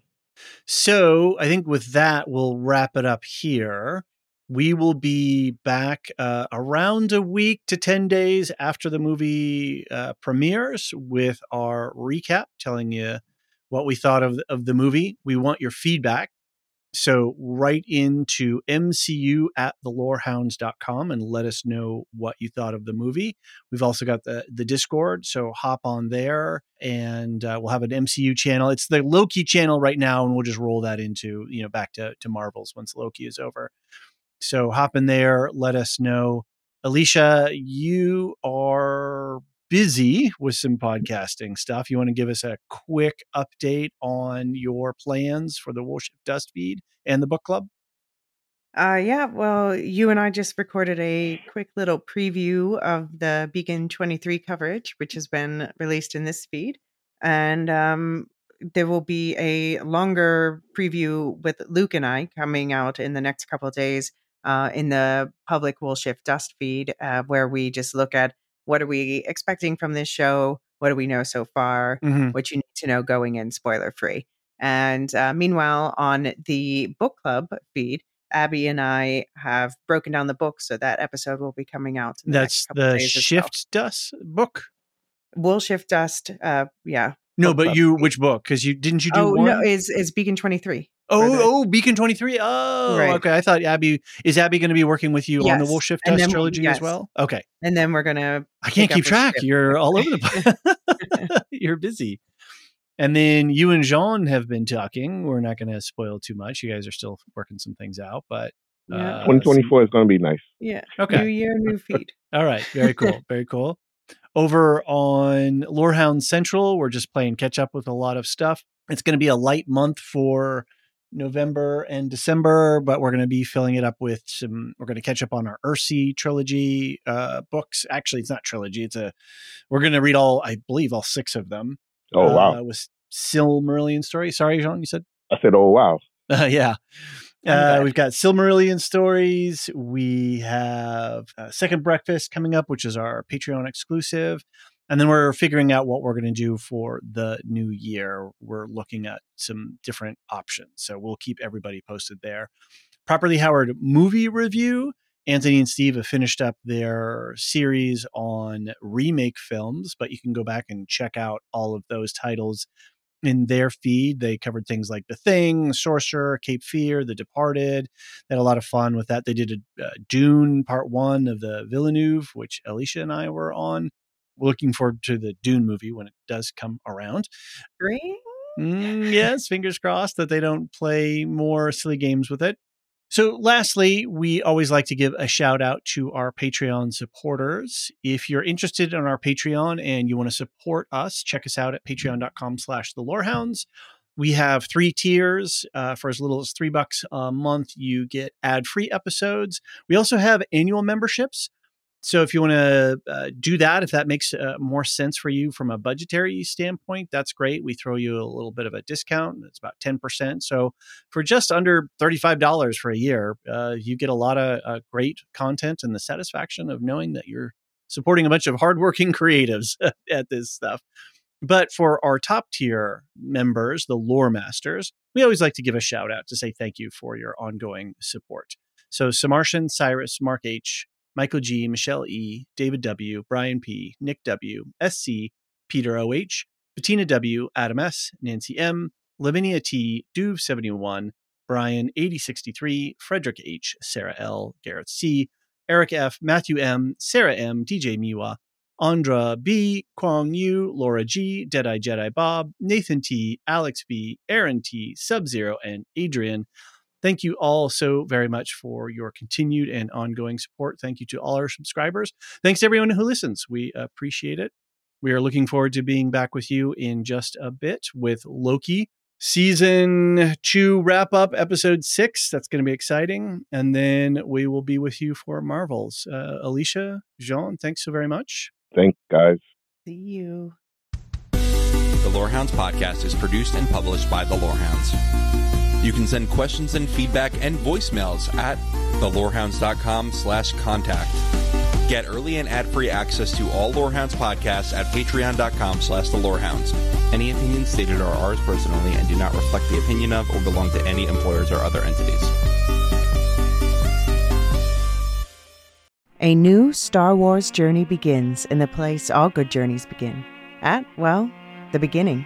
So I think with that, we'll wrap it up here. We will be back uh, around a week to ten days after the movie uh, premieres with our recap, telling you what we thought of, of the movie. We want your feedback. So write into M C U at the lorehounds dot com and let us know what you thought of the movie. We've also got the, the Discord, so hop on there and uh, we'll have an M C U channel. It's the Loki channel right now, and we'll just roll that into, you know, back to, to Marvels once Loki is over. So hop in there, let us know. Alicia, you are busy with some podcasting stuff. You want to give us a quick update on your plans for the Wool/Shift/Dust feed and the book club? Uh, yeah, well, you and I just recorded a quick little preview of the Beacon twenty-three coverage, which has been released in this feed. And um, there will be a longer preview with Luke and I coming out in the next couple of days uh, in the public Wool/Shift/Dust feed, uh, where we just look at what are we expecting from this show? What do we know so far? Mm-hmm. What you need to know going in spoiler free. And uh, meanwhile, on the book club feed, Abby and I have broken down the book. So that episode will be coming out. In the That's next couple the days Shift well. Dust book. Wool/Shift/Dust. Uh, yeah. No, book but book you, feed. Which book? Because you didn't you do oh, one? No, it's, it's Beacon twenty-three. Oh, the, oh, Beacon twenty-three. Oh, right. Okay. I thought Abby, is Abby going to be working with you yes. on the Wool/Shift/Dust trilogy yes. as well? Okay. And then we're going to. I can't keep track. You're all over the place. You're busy. And then you and Jean have been talking. We're not going to spoil too much. You guys are still working some things out, but. Yeah. Uh, twenty twenty-four is going to be nice. Yeah. Okay. New year, new feed. All right. Very cool. Very cool. Over on Lorehound Central, we're just playing catch up with a lot of stuff. It's going to be a light month for November and December, but we're going to be filling it up with some, we're going to catch up on our Ursi trilogy uh, books. Actually, it's not trilogy. It's a, we're going to read all, I believe all six of them. Oh, uh, wow. With Silmarillion story. Sorry, Jean, you said? I said, oh, wow. Uh, yeah. Uh, we've got Silmarillion stories. We have uh, Second Breakfast coming up, which is our Patreon exclusive. And then we're figuring out what we're going to do for the new year. We're looking at some different options. So we'll keep everybody posted there. Properly Howard movie review. Anthony and Steve have finished up their series on remake films, but you can go back and check out all of those titles in their feed. They covered things like The Thing, Sorcerer, Cape Fear, The Departed. They had a lot of fun with that. They did a uh, Dune part one of the Villeneuve, which Alicia and I were on. We're looking forward to the Dune movie when it does come around. Green? Mm, yes, fingers crossed that they don't play more silly games with it. So lastly, we always like to give a shout out to our Patreon supporters. If you're interested in our Patreon and you want to support us, check us out at patreon.com slash the Lorehounds. We have three tiers. Uh, for as little as three bucks a month, you get ad-free episodes. We also have annual memberships. So if you want to uh, do that, if that makes uh, more sense for you from a budgetary standpoint, that's great. We throw you a little bit of a discount. It's about ten percent. So for just under thirty-five dollars for a year, uh, you get a lot of uh, great content and the satisfaction of knowing that you're supporting a bunch of hardworking creatives at this stuff. But for our top tier members, the Lore Masters, we always like to give a shout out to say thank you for your ongoing support. So Samartian, Cyrus, Mark H., Michael G., Michelle E., David W., Brian P., Nick W., S C, Peter O H, Bettina W., Adam S., Nancy M., Lavinia T., Duve seventy-one, Brian eighty sixty-three, Frederick H., Sarah L., Garrett C., Eric F., Matthew M., Sarah M., D J Miwa, Andra B., Kwong Yu, Laura G., Deadeye Jedi Bob, Nathan T., Alex B., Aaron T., Sub-Zero, and Adrian. Thank you all so very much for your continued and ongoing support. Thank you to all our subscribers. Thanks to everyone who listens. We appreciate it. We are looking forward to being back with you in just a bit with Loki season two wrap up episode six. That's going to be exciting. And then we will be with you for Marvels. Uh, Alicia, Jean, thanks so very much. Thanks, guys. See you. The Lorehounds podcast is produced and published by The Lorehounds. You can send questions and feedback and voicemails at thelorehounds.com slash contact. Get early and ad-free access to all Lorehounds podcasts at patreon.com slash thelorehounds. Any opinions stated are ours personally and do not reflect the opinion of or belong to any employers or other entities. A new Star Wars journey begins in the place all good journeys begin. At, well, the beginning.